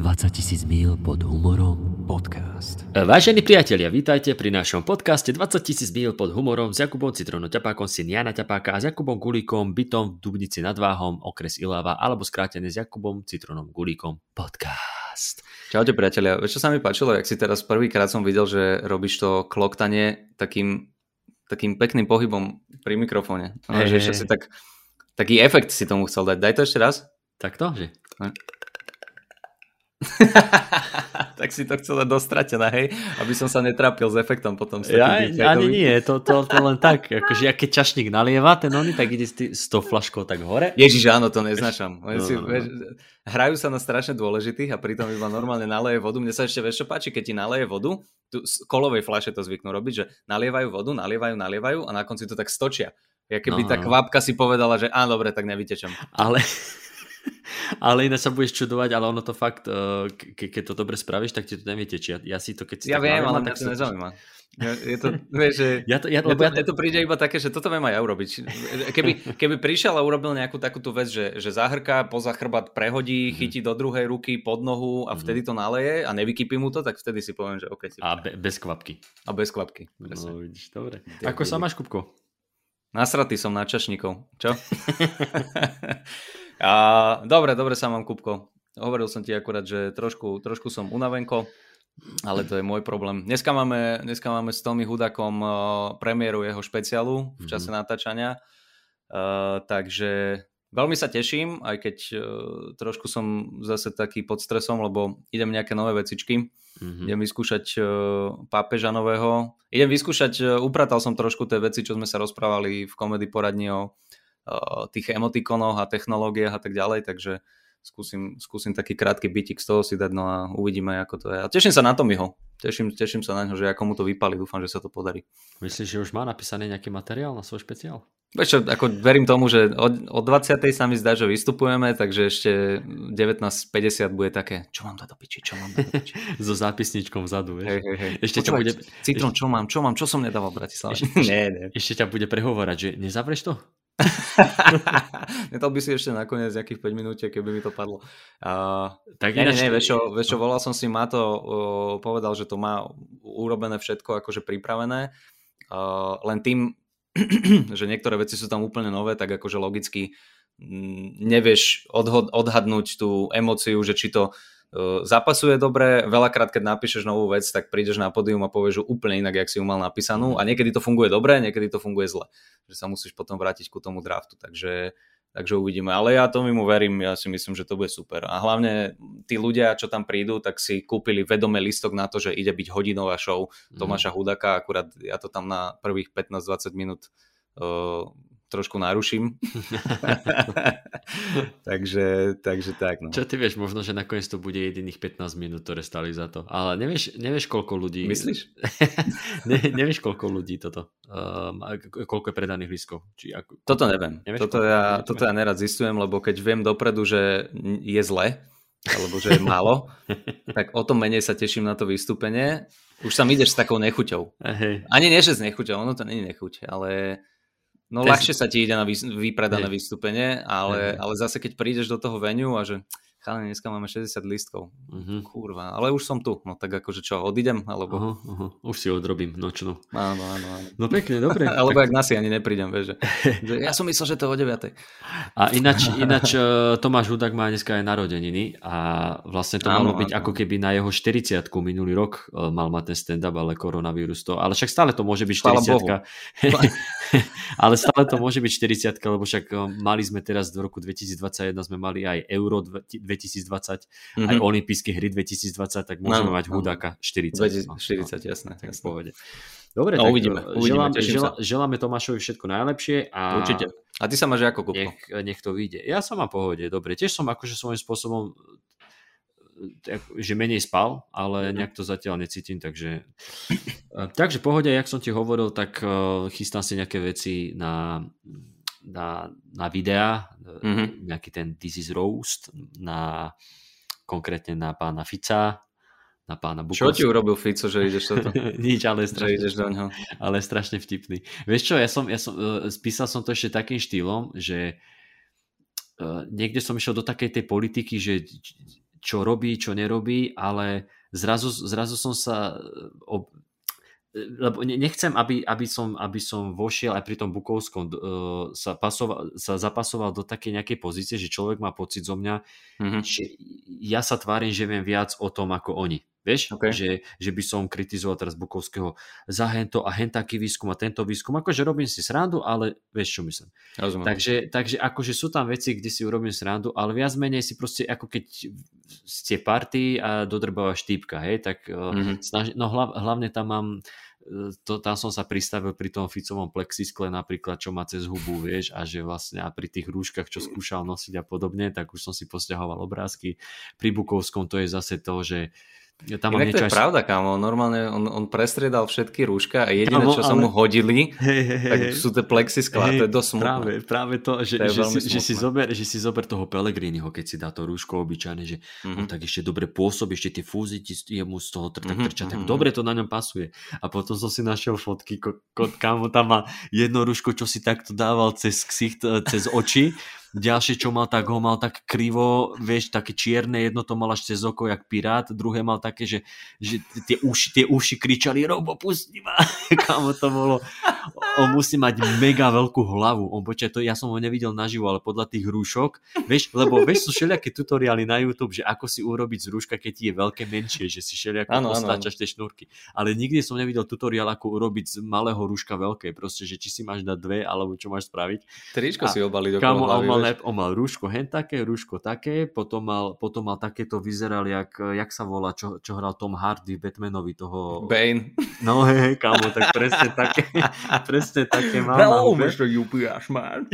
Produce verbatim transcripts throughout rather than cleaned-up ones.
dvadsať tisíc míľ pod humorom podcast. Vážení priatelia, vítajte pri našom podcaste dvadsať tisíc míľ pod humorom s Jakubom Citronom Ťapákom, syn Jana Ťapáka a s Jakubom Gulíkom, bytom v Dubnici nad Váhom, okres Ilava, alebo skrátené s Jakubom Citronom Gulíkom podcast. Čaute priatelia, čo sa mi páčilo, jak si teraz prvýkrát som videl, že robíš to kloktanie takým, takým pekným pohybom pri mikrofóne. No, hey, že ešte hey. si tak, taký efekt si tomu chcel dať. Daj to ešte raz. Takto, že? Ne? Tak si to chcel dať dostratená, hej? Aby som sa netrápil s efektom potom. S ja, ani nie, to, to, to len tak. Akože ja keď čašník nalieva ten oný, tak ide s, tý, s tou flaškou tak hore. Ježiš, áno, to neznačam. No, si, no, no. Vieš, hrajú sa na strašne dôležitých a pritom iba normálne naleje vodu. Mne sa ešte vieš čo páči, keď ti naleje vodu, tu z kolovej flaše to zvyknú robiť, že nalievajú vodu, nalievajú, nalievajú a na konci to tak stočia. Ja keby no, tá kvapka si povedala, že á, dobre, tak nevytečem. Ale... Ale iné sa budeš čudovať, ale ono to fakt, ke- keď to dobre spravíš, tak ti to nevytečie. Ja, ja si to, keď si ja tak viem, ale tak to nezaujíma. Ja, je to, vieš, že, ja to, ja, ja to, ja to, ja to príde iba také, že toto viem aj ja urobiť. Keby, keby prišiel a urobil nejakú takúto vec, že, že zahrká, poza chrbát prehodí, chytí do druhej ruky pod nohu a vtedy to naleje a nevykypí mu to, tak vtedy si poviem, že okej. Okay, a be- bez kvapky. A bez kvapky. No, vidíš, dobre. Ako sa máš, Kupko? Nasratý som na čašníkov. Čo? A, dobre, dobre sa mám, Kupko. Hovoril som ti akurát, že trošku, trošku som unavenko, ale to je môj problém. Dneska máme, dneska máme s Tomi Hudakom uh, premiéru jeho špeciálu v čase mm-hmm. natáčania. Uh, takže veľmi sa teším, aj keď uh, trošku som zase taký pod stresom, lebo idem nejaké nové vecičky. Mm-hmm. Idem vyskúšať uh, pápeža nového. Idem vyskúšať, uh, upratal som trošku tie veci, čo sme sa rozprávali v komedy poradni o tých emotikonoch a technológiách a tak ďalej, takže skúsim, skúsim taký krátky bitík z toho si dať, no a uvidíme, ako to je. A teším sa na Tomiho. Teším, teším sa na ňo, že ako mu to vypali, dúfam, že sa to podarí. Myslíš, že už má napísaný nejaký materiál na svoj špeciál? Večer, ako verím tomu, že o dvadsiatej sa mi zdá, že vystupujeme, takže ešte devätnásť päťdesiat bude také, čo mám dať do piči, čo mám dať do piči. So zápisničkom vzadu, vieš. Hej, hej, hej. Ešte ťa bude... Citrón, čo mám, čo mám, čo som nedával v Bratislave. Ešte, ne, ne. ešte ťa bude prehovorať, že nezavreš to? Netal by si ešte nakoniec nejakých päť minút, keby mi to padlo. Uh, tak ne, ne, vešo, vešo, volal som si, Mato uh, povedal, že to má urobené všetko, akože pripravené. Uh, len tým, že niektoré veci sú tam úplne nové, tak akože logicky m, nevieš odhod, odhadnúť tú emóciu, že či to uh, zapasuje dobre. Veľakrát, keď napíšeš novú vec, tak prídeš na pódium a povieš úplne inak, jak si ju mal napísanú. A niekedy to funguje dobre, niekedy to funguje zle. Že sa musíš potom vrátiť ku tomu draftu, takže, takže uvidíme. Ale ja tomu mu verím, ja si myslím, že to bude super. A hlavne tí ľudia, čo tam prídu, tak si kúpili vedomé listok na to, že ide byť hodinová show Tomáša Hudaka, akurát ja to tam na prvých pätnásť dvadsať minút uh, trošku naruším. takže, takže tak. No. Čo ty vieš, možno, že nakoniec to bude jediných pätnásť minút, ktoré stali za to. Ale nevieš, nevieš koľko ľudí... Myslíš? ne, nevieš, koľko ľudí toto... Um, koľko je predaných lístkov. Či ako... Toto neviem. Nevieš, toto, ja, toto ja nerad zistujem, lebo keď viem dopredu, že je zle, alebo že je málo, tak o to menej sa teším na to vystúpenie. Už sa ideš s takou nechuťou. Hey. Ani nie, že s nechuťou, ono to nie je nechuť, ale no Tez... ľahšie sa ti ide na vypredané hey. vystúpenie, ale, hey. ale zase keď prídeš do toho venue a že chalani, dneska máme šesťdesiat lístkov. Uh-huh. Kurva, ale už som tu. No tak akože čo, odídem? Alebo... Uh-huh, uh-huh. Už si odrobím nočnú. Áno, áno, áno. No pekne, dobre. Alebo tak... ak nasi ani neprídem, vieš. Že... Ja som myslel, že to o deviatej. A ináč, ináč Tomáš Hudak má dneska aj narodeniny a vlastne to áno, malo byť áno. Ako keby na jeho štyridsiatku minulý rok mal mať ten stand-up, ale koronavírus to. Ale však stále to môže byť štyridsiatka. Ale stále to môže byť štyridsiatka, lebo však mali sme teraz v roku dvetisícdvadsaťjeden sme mali aj Euro dvetisícdvadsať, mm-hmm. aj olympijské hry dvetisícdvadsať, tak môžeme no, mať no. Hudáka štyridsať. štyridsať, jasné. Tak jasné. Povede. Dobre, no, tak uvidíme, želám, uvidíme, želá, želáme Tomášovi všetko najlepšie. A určite. A ty sa máš ako, Kupko? Nech, nech to vyjde. Ja sa mám pohode, dobre. Tiež som akože svojím spôsobom že menej spal, ale nejak to zatiaľ necítim, takže takže pohode, jak som ti hovoril, tak chystám si nejaké veci na na, na videá, mm-hmm. nejaký ten This is Roast, na, konkrétne na pána Fica, na pána Bukovského. Čo ti urobil Fico, že ideš toto? Nič, ale strašne, ideš do ňoho. Ale strašne vtipný. Vieš čo, ja som, ja som, spísal som to ešte takým štýlom, že niekde som išiel do takej tej politiky, že čo robí, čo nerobí, ale zrazu, zrazu som sa... Ob... lebo nechcem, aby, aby, som, aby som vošiel aj pri tom Bukovskom uh, sa, pasoval, sa zapasoval do takej nejakej pozície, že človek má pocit zo mňa, mm-hmm. že ja sa tvárim, že viem viac o tom ako oni. Vieš, okay. že, že by som kritizoval teraz Bukovského za hento a hen taký výskum a tento výskum, akože robím si srandu, ale vieš čo myslím. Takže, takže akože sú tam veci, kde si urobím srandu, ale viac menej si proste ako keď ste party a dodrbáva štípka, hej, tak mm-hmm. snaž, no hla, hlavne tam mám to, tam som sa pristavil pri tom Ficovom plexiskle napríklad, čo má cez hubu, vieš, a že vlastne a pri tých rúškach, čo skúšal nosiť a podobne, tak už som si posťahoval obrázky. Pri Bukovskom to je zase to, že ja tam inak to je až... pravda, kámo, normálne on, on prestriedal všetky rúška a jediné, kámo, čo sa ale... mu hodili, hey, hey, tak sú tie plexisklá, hey, to je dosť smutné. Práve, práve to, že, to že, si, že, si zober, že si zober toho Pellegriniho, keď si dá to rúško obyčajne, že mm-hmm. on tak ešte dobre pôsobí, ešte tie fúzy jemu z toho tak mm-hmm. trčia, tak dobre to na ňom pasuje. A potom som si našiel fotky, ko, ko, kámo, tam má jedno rúško, čo si takto dával cez ksicht, cez oči. Ďalšie, čo mal, tak ho mal tak krivo, vieš, také čierne, jedno to mal až cez oko, jak pirát, druhé mal také, že, že tie, uši, tie uši kričali, Robo, pusti ma, kámo, to bolo, on musí mať mega veľkú hlavu, on počkaj, to ja som ho nevidel naživo, ale podľa tých rúšok, vieš, lebo vieš, sú všelijaké tutoriály na YouTube, že ako si urobiť z rúška, keď ti je veľké menšie, že si všelijako postáčaš tie šnúrky, ale nikdy som nevidel tutoriál, ako urobiť z malého rúška veľké, proste, že či si máš dať dve, alebo čo máš spraviť. Tričko si obaliť okolo hlavy. On mal rúško hen také, rúško také, potom mal, potom mal takéto, vyzeral jak, jak sa volá, čo, čo hral Tom Hardy Batmanovi, toho... Bane. No hej, kámo, tak presne také, presne také mal. Hello, mister ú pé es man.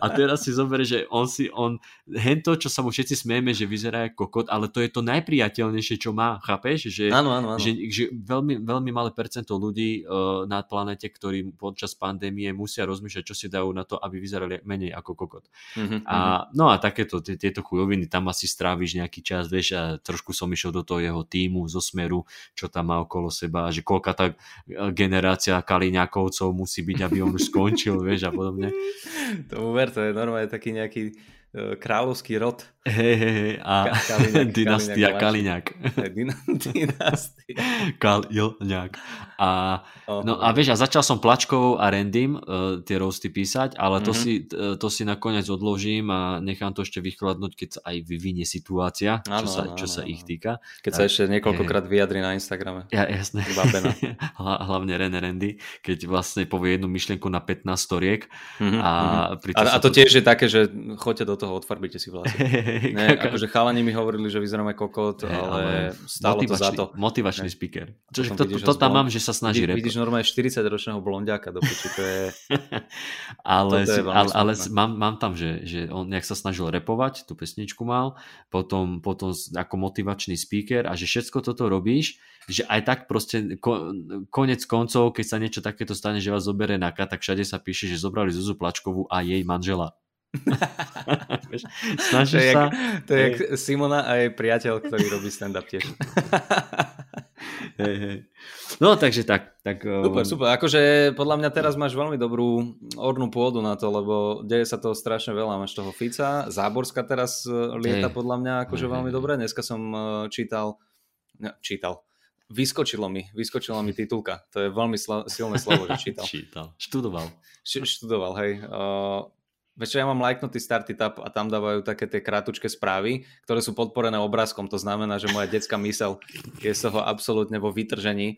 A teraz si zober, že on si, on, hen to, čo sa mu všetci smieme, že vyzerá jak kokot, ale to je to najpriateľnejšie, čo má, chápeš? Že, áno, áno, áno. Že, že veľmi, veľmi malé percento ľudí uh, na planete, ktorí počas pandémie musia rozmýšľať, čo si dajú na to, aby vyzerali menej ako kokot. Mm-hmm. A, no a takéto, t- tieto chujoviny, tam asi stráviš nejaký čas, vieš, a trošku som išiel do toho jeho týmu, zo Smeru, čo tam má okolo seba, že koľká tá generácia Kaliňákovcov musí byť, aby on už skončil, vieš, a podobne. To uver, to je normálne taký nejaký uh, kráľovský rod. Hej, hej, hej, a Ka- Kaliňák, dynastia Kaliňák. Dynastia. Kaliňák. A, oh, no, a vieš, a začal som Plačkovou a Randym uh, tie roasty písať, ale mm-hmm. to, si, to si nakoniec odložím a nechám to ešte vychladnúť, keď sa aj vyvinie situácia, ano, čo sa, čo ano, sa ano. ich týka. Keď tak, sa ešte niekoľkokrát vyjadri na Instagrame. Ja, jasné. Hlavne René Randy, keď vlastne povie jednu myšlienku na pätnásť storiek. Mm-hmm. A, a, a to tiež to... je také, že choďte do toho, odfarbite si vlasy. Ne, akože chalani mi hovorili, že vyzeráme kokot, hey, ale stálo to za to. Motivačný ne. speaker. Čože to, to, to tam mám, že sa snaží repovať. Vidíš normálne štyridsaťročného blondiaka do poči, to je... ale to je ale, ale mám, mám tam, že, že on nejak sa snažil repovať, tú pesničku mal, potom, potom ako motivačný speaker a že všetko toto robíš, že aj tak proste ko, konec koncov, keď sa niečo takéto stane, že vás zoberie naka, tak všade sa píše, že zobrali Zuzu Plačkovú a jej manžela. Snažíš to je sa? Jak, to je jak Simona a jej priateľ, ktorý robí stand-up tiež. Hej, hej. No takže tak, tak super, um... super, akože podľa mňa teraz máš veľmi dobrú ornú pôdu na to, lebo deje sa toho strašne veľa, máš toho Fica, Záborská teraz lieta hey. podľa mňa akože hey, veľmi hey. dobre, dneska som čítal no, čítal Vyskočilo mi, vyskočila mi titulka, to je veľmi sl- silné slovo, že čítal. čítal. Študoval. Š- študoval, hej. Uh, Veď ja mám lajknutý Starty tab a tam dávajú také tie krátučké správy, ktoré sú podporené obrázkom, to znamená, že moja detská myseľ je z toho absolútne vo vytržení.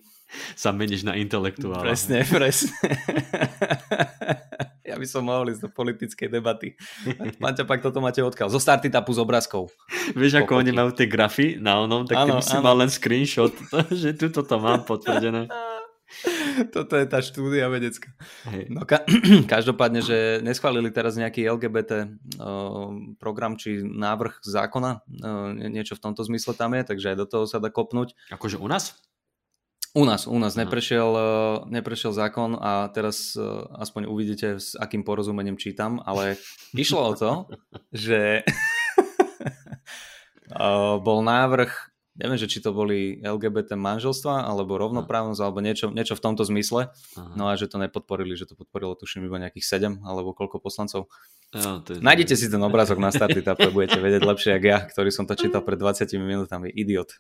Sa meníš na intelektuála. Presne, presne. Ja by som mohol ísť do politickej debaty. Paťa, pak toto máte odkiaľ. Zo Starty tabu s obrázkov. Vieš, ako oni majú tie grafy na onom, tak ano, ty by si ano. mal len screenshot, že tu toto mám potvrdené. Toto je tá štúdia vedecká. No ka- každopádne, že neschválili teraz nejaký el gé bé té uh, program či návrh zákona, uh, niečo v tomto zmysle tam je, takže aj do toho sa dá kopnúť. Akože u nás? U nás, u nás neprešiel, uh, neprešiel zákon a teraz uh, aspoň uvidíte, s akým porozumením čítam, ale išlo o to, že uh, bol návrh neviem, že či to boli el gé bé té manželstva, alebo rovnoprávnosť, alebo niečo, niečo v tomto zmysle. Aha. No a že to nepodporili, že to podporilo tuším iba nejakých sedem, alebo koľko poslancov. Ja, to je... Nájdete si ten obrázok na Startitap, budete vedieť lepšie, ako ja, ktorý som to čítal pred dvadsiatimi minútami. Idiot.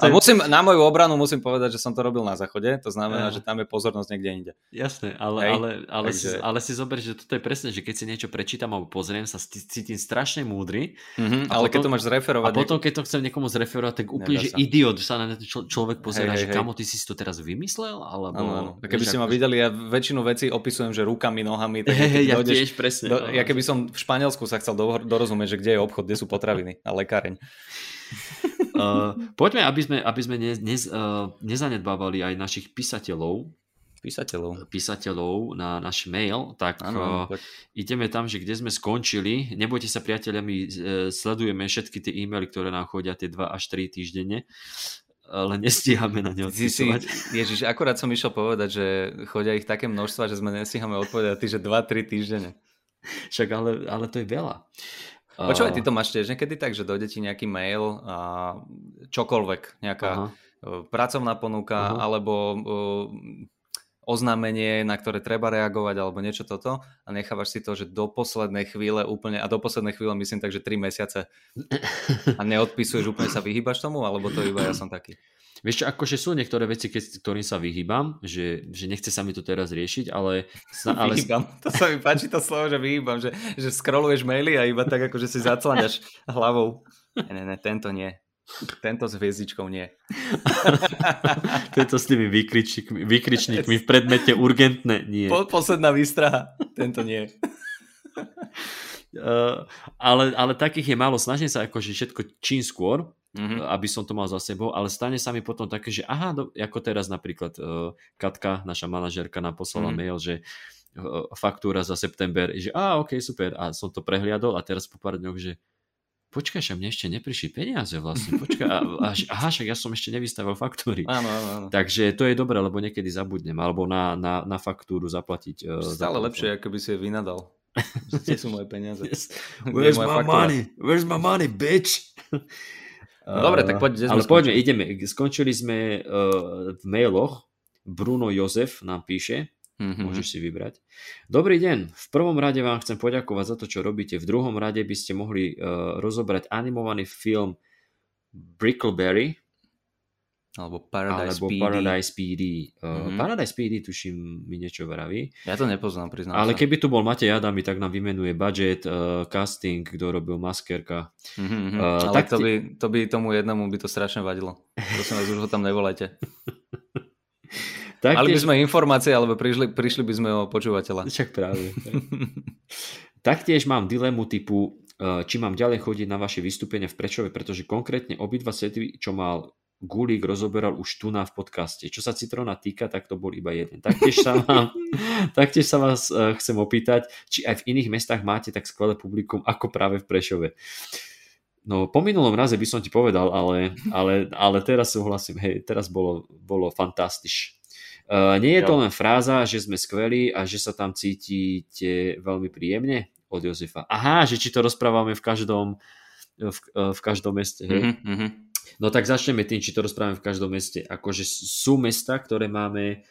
A musím, na moju obranu musím povedať, že som to robil na záchode, to znamená, ja. Že tam je pozornosť niekde inde. Jasné, ale, ale, ale, Takže... si, ale si zober, že toto je presne, že keď si niečo prečítam alebo pozriem, sa cítim strašne múdry. Mm-hmm, ale potom, keď to máš zreferovať... A potom, keď to chcem niekomu zreferovať, tak úplne, že sa. Idiot sa na čo, človek pozerá, hej, že hej, kamo, ty si to teraz vymyslel? Alebo... No, no. Keby ste ma videli, ja väčšinu vecí opisujem, že rukami, nohami... Tak hej, hej, ja dojdeš, tiež presne. Do, ja keby som v Španielsku sa chcel do, dorozumieť, že kde je obchod, kde sú potraviny a lekáreň. Uh, poďme, aby sme, aby sme ne, ne, uh, nezanedbávali aj našich písateľov písateľov, písateľov na náš mail, tak ano, uh, ideme tam, že kde sme skončili. Nebojte sa, priatelia, my uh, sledujeme všetky tie e-maily, ktoré nám chodia tie dva až tri týždenne, ale nestíhame na ne odpisovať. Ježiš, akurát som išiel povedať, že chodia ich také množstva, že sme nestíhame odpovedať, ty, že dva tri týždenne. Však ale, ale to je veľa. Počúvaj, ty to máš tiež niekedy tak, že dojde ti nejaký mail a čokoľvek, nejaká uh-huh. pracovná ponuka uh-huh. alebo uh, oznámenie, na ktoré treba reagovať alebo niečo toto, a nechávaš si to, že do poslednej chvíle úplne, a do poslednej chvíle myslím tak, že tri mesiace, a neodpisuješ, úplne sa vyhýbaš tomu, alebo to iba ja som taký? Vieš čo, akože sú niektoré veci, keď, ktorým sa vyhýbam, že, že nechce sa mi to teraz riešiť, ale... ale... Vyhýbam, to sa mi páči to slovo, že vyhýbam, že, že scrolluješ maily a iba tak akože si zacláňaš hlavou. Ne, ne, ne, tento nie. Tento s hviezdičkou nie. Tento s tými výkričníkmi, výkričníkmi v predmete urgentné nie. Po, posledná výstraha. Tento nie. Uh, ale, ale takých je málo. Snažím sa akože všetko čím skôr, mm-hmm. aby som to mal za sebou, ale stane sa mi potom také, že aha, do, ako teraz napríklad uh, Katka, naša manažérka, nám poslala mm-hmm. mail, že uh, faktúra za september, že á, ok, super, a som to prehliadol, a teraz po pár dňoch, že počkaj, že mne ešte neprišli peniaze vlastne, počkaj, aha, však ja som ešte nevystavil faktúry. Áno, áno, áno. Takže to je dobré, lebo niekedy zabudnem, alebo na, na, na faktúru zaplatiť. Uh, Stále zaplatiť. Lepšie, ako by si je vynadal. Kde sú moje peniaze? Yes. Where's my faktura? Money? Where's my money, bitch? No, dobre, tak poď, ale poďme, ideme. Skončili sme uh, v mailoch. Bruno Jozef nám píše, mm-hmm. môžeš si vybrať. Dobrý deň, v prvom rade vám chcem poďakovať za to, čo robíte. V druhom rade by ste mohli uh, rozobrať animovaný film Brickleberry alebo Paradise alebo P D. Paradise P D. Uh, mm-hmm. Paradise P D, tuším, mi niečo vraví. Ja to nepoznám, priznám. Ale sa. Keby tu bol Matej Adam, tak nám vymenuje budget, uh, casting, kto robil Maskerka. Mm-hmm. Uh, Ale tak to, by, to by tomu jednému by to strašne vadilo. Prosím vás, už ho tam nevolajte. Mali by sme informácie, alebo prišli, prišli by sme o počúvateľa. Však práve. Taktiež mám dilemu typu, uh, či mám ďalej chodiť na vaše vystúpenia v Prešove, pretože konkrétne obidva sety, čo mal Gulík, rozoberal už tu na v podcaste. Čo sa Citrona týka, tak to bol iba jeden. Taktiež sa vám, taktiež sa vás uh, chcem opýtať, či aj v iných mestách máte tak skvelé publikum, ako práve v Prešove. No, po minulom raze by som ti povedal, ale, ale, ale teraz súhlasím. Hej, teraz bolo, bolo fantastiš. Uh, nie je to len fráza, že sme skvelí a že sa tam cítite veľmi príjemne, od Jozefa. Aha, že či to rozprávame v každom, v, v každom meste. Hej. Mm-hmm, mm-hmm. No tak začneme tým, či to rozprávame v každom meste. Akože sú mesta, ktoré máme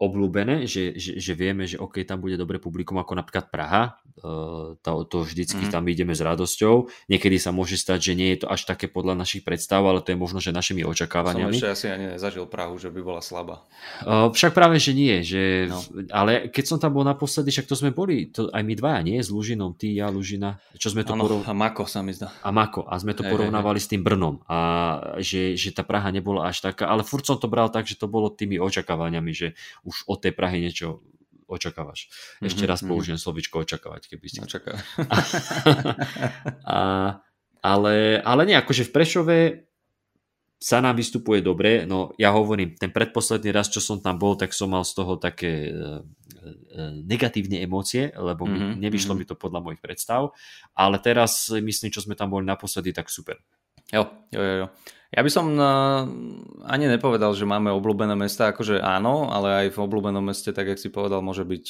obľúbené, že, že, že vieme, že OK, tam bude dobré publikum, ako napríklad Praha. Uh, to, to vždycky mm. tam ideme s radosťou. Niekedy sa môže stať, že nie je to až také podľa našich predstav, ale to je možno, že našimi očakávaniami. Som ešte asi ani nezažil Prahu, že by bola slabá. Uh, však práve, že nie. Že... No. Ale keď som tam bol naposledy, však to sme boli, to aj my dvaja, nie? S Lužinom, ty, ja, Lužina. Čo sme to ano, porov... A Mako sa mi zdá. A Mako. A sme to hey, porovnávali hey, hey. s tým Brnom. A že, že tá Praha nebola až taká. Ale furt som to bral tak, že to bolo tými očakávaniami, že už od tej Prahy niečo očakávaš. Ešte mm-hmm, raz použijem mm-hmm. slovíčko očakávať, keby si... Očaká. A, a, ale, ale nie, akože v Prešove sa nám vystupuje dobre, no ja hovorím, ten predposledný raz, čo som tam bol, tak som mal z toho také e, e, negatívne emócie, lebo mm-hmm, mi, nevyšlo mm-hmm. mi to podľa mojich predstav, ale teraz myslím, čo sme tam boli naposledy, tak super. Jo, jo, jo. Ja by som na, ani nepovedal, že máme obľúbené mesta, akože áno, ale aj v obľúbenom meste, tak jak si povedal, môže byť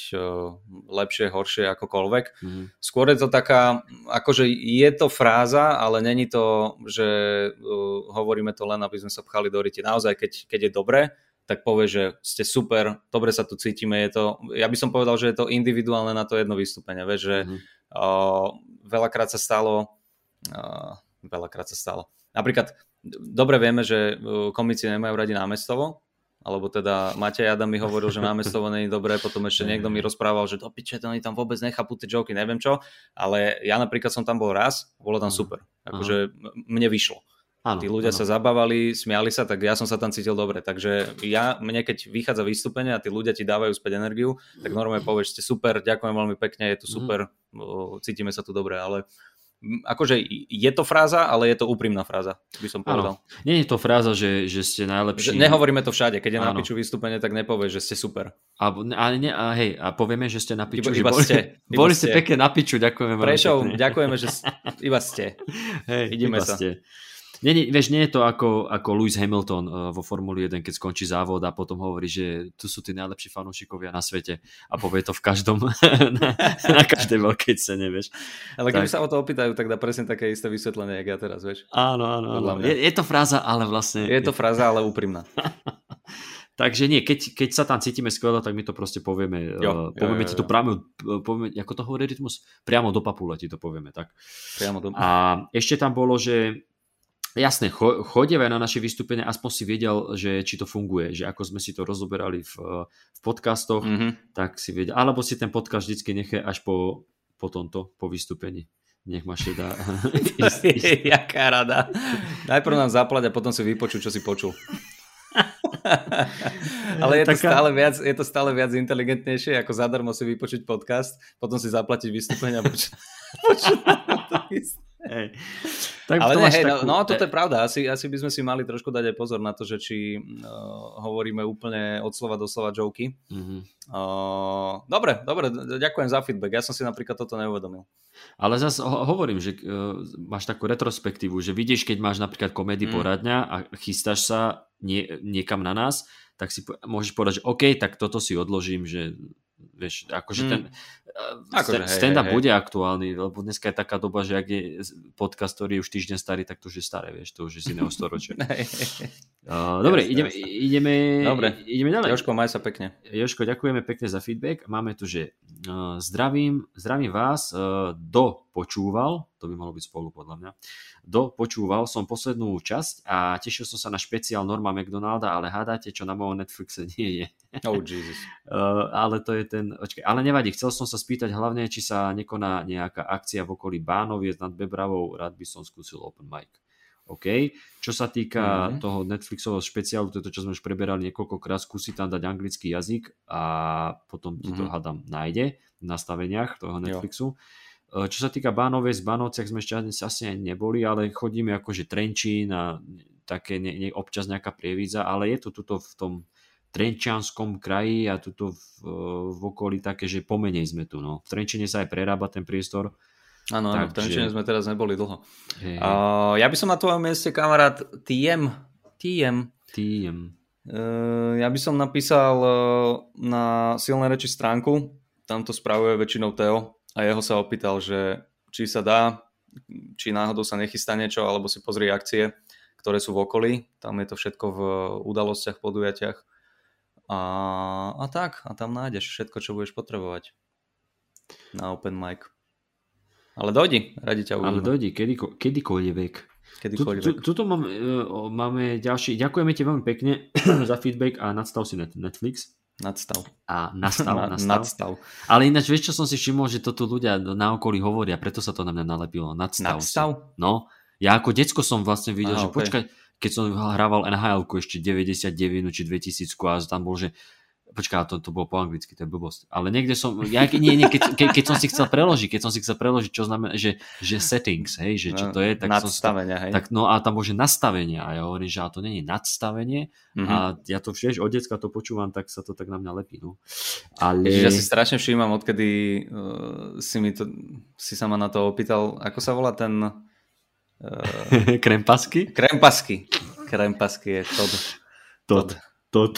lepšie, horšie, akokoľvek. Mm-hmm. Skôr je to taká, akože je to fráza, ale není to, že uh, hovoríme to len, aby sme sa pchali do ryti. Naozaj, keď, keď je dobre, tak povie, že ste super, dobre sa tu cítime. Je to, ja by som povedal, že je to individuálne na to jedno vystúpenie. Vieš, že mm-hmm. uh, veľakrát sa stalo, uh, veľakrát sa stalo. Napríklad, dobre vieme, že komici nemajú radi námestovo, alebo teda Matej Adam mi hovoril, že námestovo není dobré, potom ešte niekto mi rozprával, že do piče, oni tam vôbec nechápu tie joky, neviem čo, ale ja napríklad som tam bol raz, bolo tam super, akože mne vyšlo. Áno, tí ľudia áno. sa zabávali, smiali sa, tak ja som sa tam cítil dobre. Takže ja, mne keď vychádza vystúpenie a tí ľudia ti dávajú späť energiu, tak normálne povieš, ste super, ďakujem veľmi pekne, je to super, cítime sa tu dobre, ale... Akože je to fráza, ale je to úprimná fráza, by som povedal. Áno. Nie je to fráza, že, že ste najlepší. Že nehovoríme to všade, keď je na piču vystúpenie, tak nepovieš, že ste super. A, a, ne, a, hej, a povieme, že ste na piču. Iba, iba boli, ste. Iba boli ste pekne na piču, ďakujeme. Prešov, ďakujeme, že iba ste. Hej, ideme iba sa. Ste. Nie, nie, vieš, nie je to ako, ako Lewis Hamilton uh, vo Formule jeden, keď skončí závod a potom hovorí, že tu sú tí najlepší fanúšikovia na svete a povie to v každom na, na každej veľkej cene, vieš. Ale tak. Keby sa o to opýtajú, tak dá presne také isté vysvetlenie, jak ja teraz, vieš. Áno, áno, áno. Je, je to fráza, ale vlastne... Je to fráza, ale úprimná. Takže nie, keď, keď sa tam cítime skvelo, tak my to proste povieme. Jo, povieme jo, jo, ti to priamo, povieme, ako to hovorí rytmus, priamo do papule ti to povieme, tak. Priamo do... A ešte tam bolo, že jasné, chodevaj na naše vystúpenie, aspoň si vedel, že či to funguje, že ako sme si to rozoberali v, v podcastoch, mm-hmm. tak si vedel, alebo si ten podcast vždycky nechaj až po, po tomto, po vystúpení. Nech ma šedá. Jaká rada. Najprv nám zaplať a potom si vypočuť, čo si počul. Ale je to, stále viac, je to stále viac inteligentnejšie, ako zadarmo si vypočuť podcast, potom si zaplatiť vystúpenie a počuť. Hej. Tak ale ne, hej, takú... no, no toto je pravda, asi, asi by sme si mali trošku dať aj pozor na to, že či uh, hovoríme úplne od slova do slova joky. Mm-hmm. uh, dobre, dobre, ďakujem za feedback, ja som si napríklad toto neuvedomil. Ale zase ho- hovorím, že uh, máš takú retrospektívu, že vidíš, keď máš napríklad komédii mm. poradňa a chystáš sa nie, niekam na nás, tak si po- môžeš povedať, že OK, tak toto si odložím, že vieš, akože ten mm. akože, stand-up hej, hej. bude aktuálny, lebo dneska je taká doba, že ak je podcast, ktorý je už týždeň starý, tak to už je staré, vieš, to už je z iného storočia. uh, dobre, jasne, ideme, jasne. Ideme, dobre, ideme ďalej. Jožko, maj sa pekne. Jožko, ďakujeme pekne za feedback. Máme tu, že uh, zdravím, zdravím vás, uh, dopočúval, to by malo byť spolu podľa mňa, dopočúval som poslednú časť a tešil som sa na špeciál Norma MacDonalda, ale hádate, čo na mojom Netflixe nie je. Oh, Jesus. uh, ale to je ten, očkaj, ale nevadí, chcel som sa spýtať hlavne, či sa nekoná nejaká akcia v okolí Bánoviec nad Bebravou, rád by som skúsil open mic. OK, čo sa týka mm. toho Netflixového špeciálu, to je to, čo sme už preberali niekoľkokrát, skúsi tam dať anglický jazyk a potom ti to mm. hádam nájde v nastaveniach toho Netflixu. Jo. Uh, čo sa týka Bánoviec, Bánovciach sme ešte asi neboli, ale chodíme akože Trenčín a také ne, ne, občas nejaká prievidza, ale je to tuto v tom Trenčianskom kraji a tuto v, v okolí také, že pomenej sme tu. No. V Trenčine sa aj prerába ten priestor. Áno, v Trenčine že... sme teraz neboli dlho. Hey. Uh, ja by som na tvojom mieste, kamarát, tiem, tiem, tiem. Uh, ja by som napísal uh, na Silné reči stránku, tam to spravuje väčšinou Teo a jeho sa opýtal, že či sa dá, či náhodou sa nechystá niečo, alebo si pozrie akcie, ktoré sú v okolí. Tam je to všetko v udalostiach, podujatiach. A, a tak, a tam nájdeš všetko, čo budeš potrebovať na open mic. Ale dojdi, radi ťa uvidíme. Ale dojdi, kedyko, kedykoľvek. kedykoľvek. Tu, tu, tuto mám, máme ďalší, ďakujeme ti veľmi pekne za feedback a nadstav si Netflix. Nadstav. A nastav, na, nastav. Nadstav. Ale ináč, vieš, čo som si všimol, že to tu ľudia na okolí hovoria, preto sa to na mňa nalepilo. Nadstav. Nadstav? No, ja ako decko som vlastne videl, Aha, že okay. počkaj, keď som hrával en há elku ešte deväťdesiatdeväť či dvetisíc a tam bol, že počká, to, to bolo po anglicky, to je blbosť. Ale niekde som, ja, nie, nie, keď, ke, keď som si chcel preložiť, keď som si chcel preložiť, čo znamená, že, že settings, hej, že čo to je, tak som si to, hej. Tak, no a tam bol, že nastavenie a ja hovorím, že ale to nie je nadstavenie mm-hmm. a ja to všetko od decka to počúvam, tak sa to tak na mňa lepí, no. Ale... Ježiš, ja si strašne všímam, odkedy uh, si, mi to, si sa ma na to opýtal, ako sa volá ten Uh, krempasky? Krempasky. Krempasky je Todd. Todd. Todd.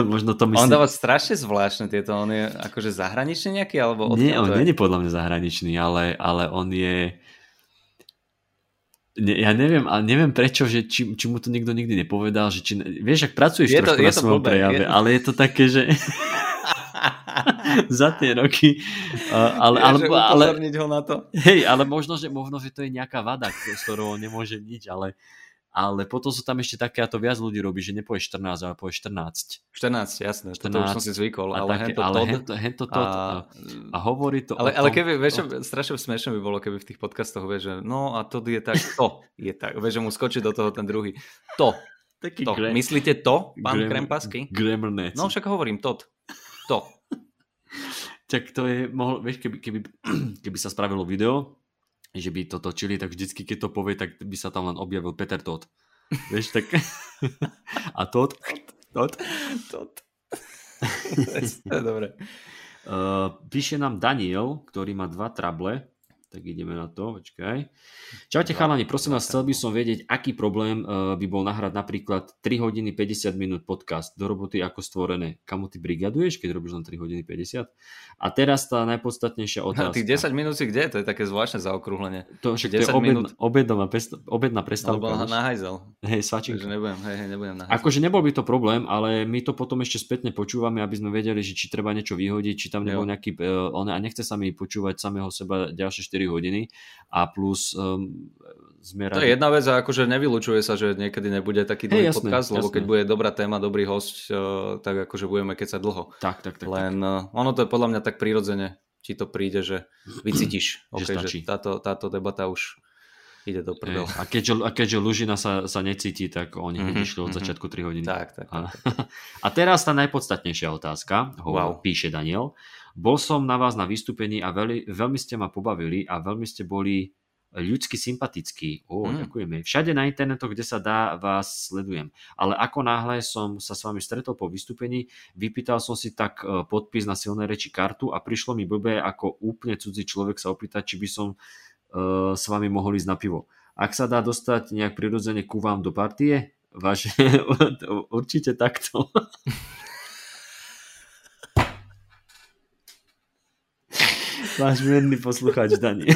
Možno to myslím. On dáva strašne zvláštne tieto. On je akože zahraničný nejaký? Alebo od nie, on nie je podľa mňa zahraničný, ale, ale on je... Ne, ja neviem, ale neviem prečo, že či, či mu to nikto nikdy nepovedal, že či, vieš, ak pracuješ je trošku to, na svojom prejave, je... ale je to také, že... za tie roky ale, ja, ale, ale, ho na to. Hej, ale možno, že, možno, že to je nejaká vada, s ktorou on nemôže nič, ale, ale potom sú tam ešte také, a to viac ľudí robí, že nepoje štrnásť, ale poje štrnásť. štrnásť, jasné, štrnásť, toto už som si zvykol, ale také, hento, ale tod, hento, hento tod, a, a hovorí to ale, o tom, ale keby, vieš, o... strašne smiešne by bolo, keby v tých podcastoch vieš, že no a to je tak, to je tak, vieš, že mu skočí do toho ten druhý, to, taký to. Grem, myslíte to, pán Krempasky? Gremrnec. No však hovorím, to, to. Tak to je, mohol, vieš, keby, keby, keby sa spravilo video, že by to točili, tak vždycky, keď to povie, tak by sa tam len objavil Peter Todd. Vieš, tak... A Todd... Todd... Todd... Dobre. Uh, píše nám Daniel, ktorý má dva trable. Tak ideme na to, počkaj. Čaute chalani, prosím vás, chcel by som vedieť, aký problém uh, by bol nahrať napríklad tri hodiny päťdesiat minút podcast do roboty ako stvorené. Kamu ty brigaduješ, keď robíš len tri hodiny päťdesiat? A teraz tá najpodstatnejšia otázka. A tých desať minút si kde? To je také zvláštne zaokrúhlenie. To, však, to je obedná, obedná, obedná prestávka. Alebo nahajzel. Hej, svačinka. Takže nebudem, hej, hej, nebudem nahajzel. Akože nebol by to problém, ale my to potom ešte spätne počúvame, aby sme vedeli, že či treba niečo vyhodiť, či tam nebol nejaký... Uh, a nechce sa mi počúvať samého seba ďalšie štyri hodiny a plus um, zmeranie. To je jedna vec a akože nevylučuje sa, že niekedy nebude taký dlhý hey, jasné, podcast, lebo jasné. Keď bude dobrá téma, dobrý hosť, uh, tak akože budeme kecať dlho. Tak, tak, tak. Len uh, ono to je podľa mňa tak prirodzene, ti to príde, že vycítiš, okay, že, že táto, táto debata už ide do prdela. A keďže, a keďže Lužina sa, sa necíti, tak oni mm-hmm, išli od mm-hmm. začiatku tri hodiny. Tak, tak, a, tak, tak. A teraz tá najpodstatnejšia otázka, wow. Píše Daniel. Bol som na vás na vystúpení a veľmi, veľmi ste ma pobavili a veľmi ste boli ľudsky sympatickí. Ó, mm. Ďakujeme. Všade na internetoch, kde sa dá, vás sledujem. Ale ako náhle som sa s vami stretol po vystúpení, vypýtal som si tak podpis na Silné reči kartu a prišlo mi blbé, ako úplne cudzí človek sa opýtať, či by som uh, s vami mohol ísť na pivo. Ak sa dá dostať nejak prirodzene ku vám do partie, váš... určite takto... Váš mierny poslucháč Daniel.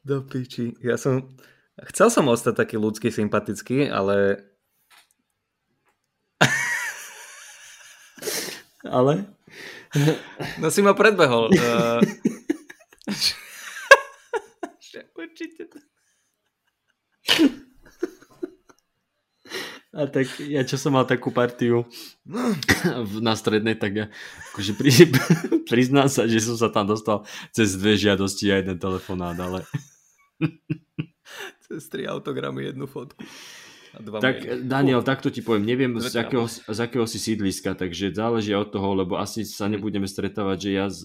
Do piči. Ja som... Chcel som ostať taký ľudský, sympatický, ale... Ale? No si ma predbehol. Uh... Určite. A tak ja čo som mal takú partiu na strednej, tak ja akože pri, priznám sa, že som sa tam dostal cez dve žiadosti a jeden telefonát, ale... Cez tri autogramy, jednu fotku. A dva tak mail. Daniel, takto ti poviem, neviem z akého, z akého si sídliska, takže záleží od toho, lebo asi sa nebudeme stretávať, že ja z,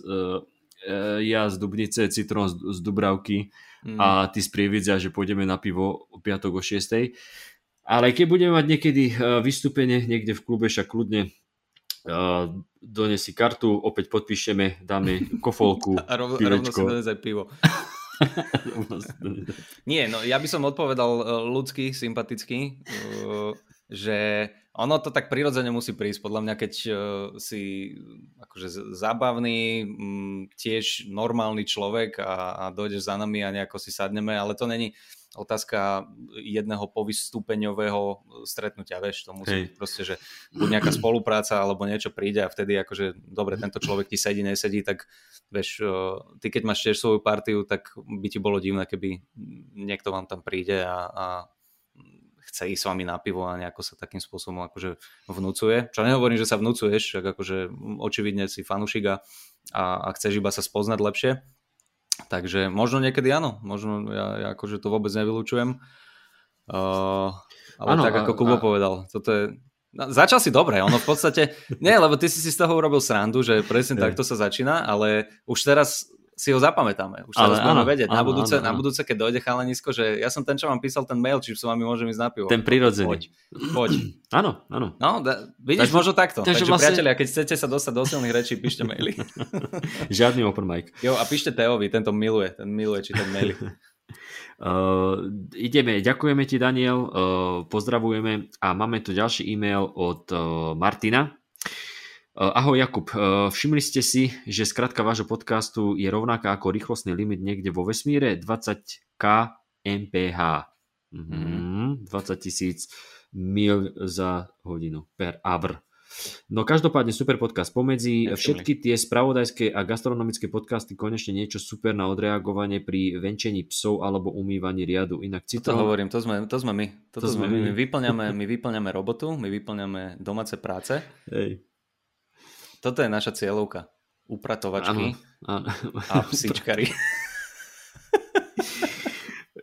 ja z Dubnice, Citrón z, z Dubravky a ty z Prievidza, že pôjdeme na pivo o piatok o šiestej. Ale keď budeme mať niekedy vystúpenie niekde v klube, však kľudne donesi kartu, opäť podpíšeme, dáme kofolku, a rovno, pivečko. Rovno si donesaj pivo. Nie, no ja by som odpovedal ľudský, sympatický, že ono to tak prirodzene musí prísť. Podľa mňa, keď si akože zábavný, tiež normálny človek a, a dojdeš za nami a nejako si sadneme, ale to není... otázka jedného povystúpeňového stretnutia, vieš, to musí byť proste, že buď nejaká spolupráca alebo niečo príde a vtedy akože dobre, tento človek ti sedí, nesedí, tak vieš, ty keď máš tiež svoju partiu, tak by ti bolo divné, keby niekto vám tam príde a, a chce ísť s vami na pivo a nejako sa takým spôsobom akože vnúcuje. Čo nehovorím, že sa vnúcuješ, tak akože očividne si fanúšik a, a chceš iba sa spoznať lepšie. Takže možno niekedy áno, možno ja, ja akože to vôbec nevylučujem. Uh, ale ano, tak ako Kubo a... povedal, toto je... No, začal si dobre, ono v podstate... Nie, lebo ty si si z toho urobil srandu, že presne takto sa začína, ale už teraz si ho zapamätáme. Už teraz ale, budeme áno, vedieť. Áno, na, budúce, áno, áno. Na budúce, keď dojde chalanisko, že ja som ten, čo vám písal ten mail, či s vami môžem ísť na pivo. Ten prirodzený. Poď, poď. Áno, áno. No, da, vidíš, takže, možno takto. Takže, takže vlastne... priatelia, keď chcete sa dostať do silných rečí, píšte maily. Žiadny open mic. Jo, a píšte Teovi, ten to miluje. Ten miluje, či ten maily. Uh, ideme, ďakujeme ti, Daniel, uh, pozdravujeme a máme tu ďalší e-mail od uh, Martina. Uh, ahoj Jakub, uh, všimli ste si, že skratka vášho podcastu je rovnaká ako rýchlostný limit niekde vo vesmíre dvadsať kilometrov za hodinu. Mm-hmm. dvadsať tisíc míľ za hodinu per hour. No každopádne super podcast. Pomedzi všetky tie spravodajské a gastronomické podcasty konečne niečo super na odreagovanie pri venčení psov alebo umývaní riadu. Inak citám. To hovorím, to sme, to sme my. Toto to sme my. My vyplňame, my vyplňame robotu, my vyplňame domáce práce. Hej. Toto je naša cieľovka. Upratovačky, áno, áno. A psíčkari.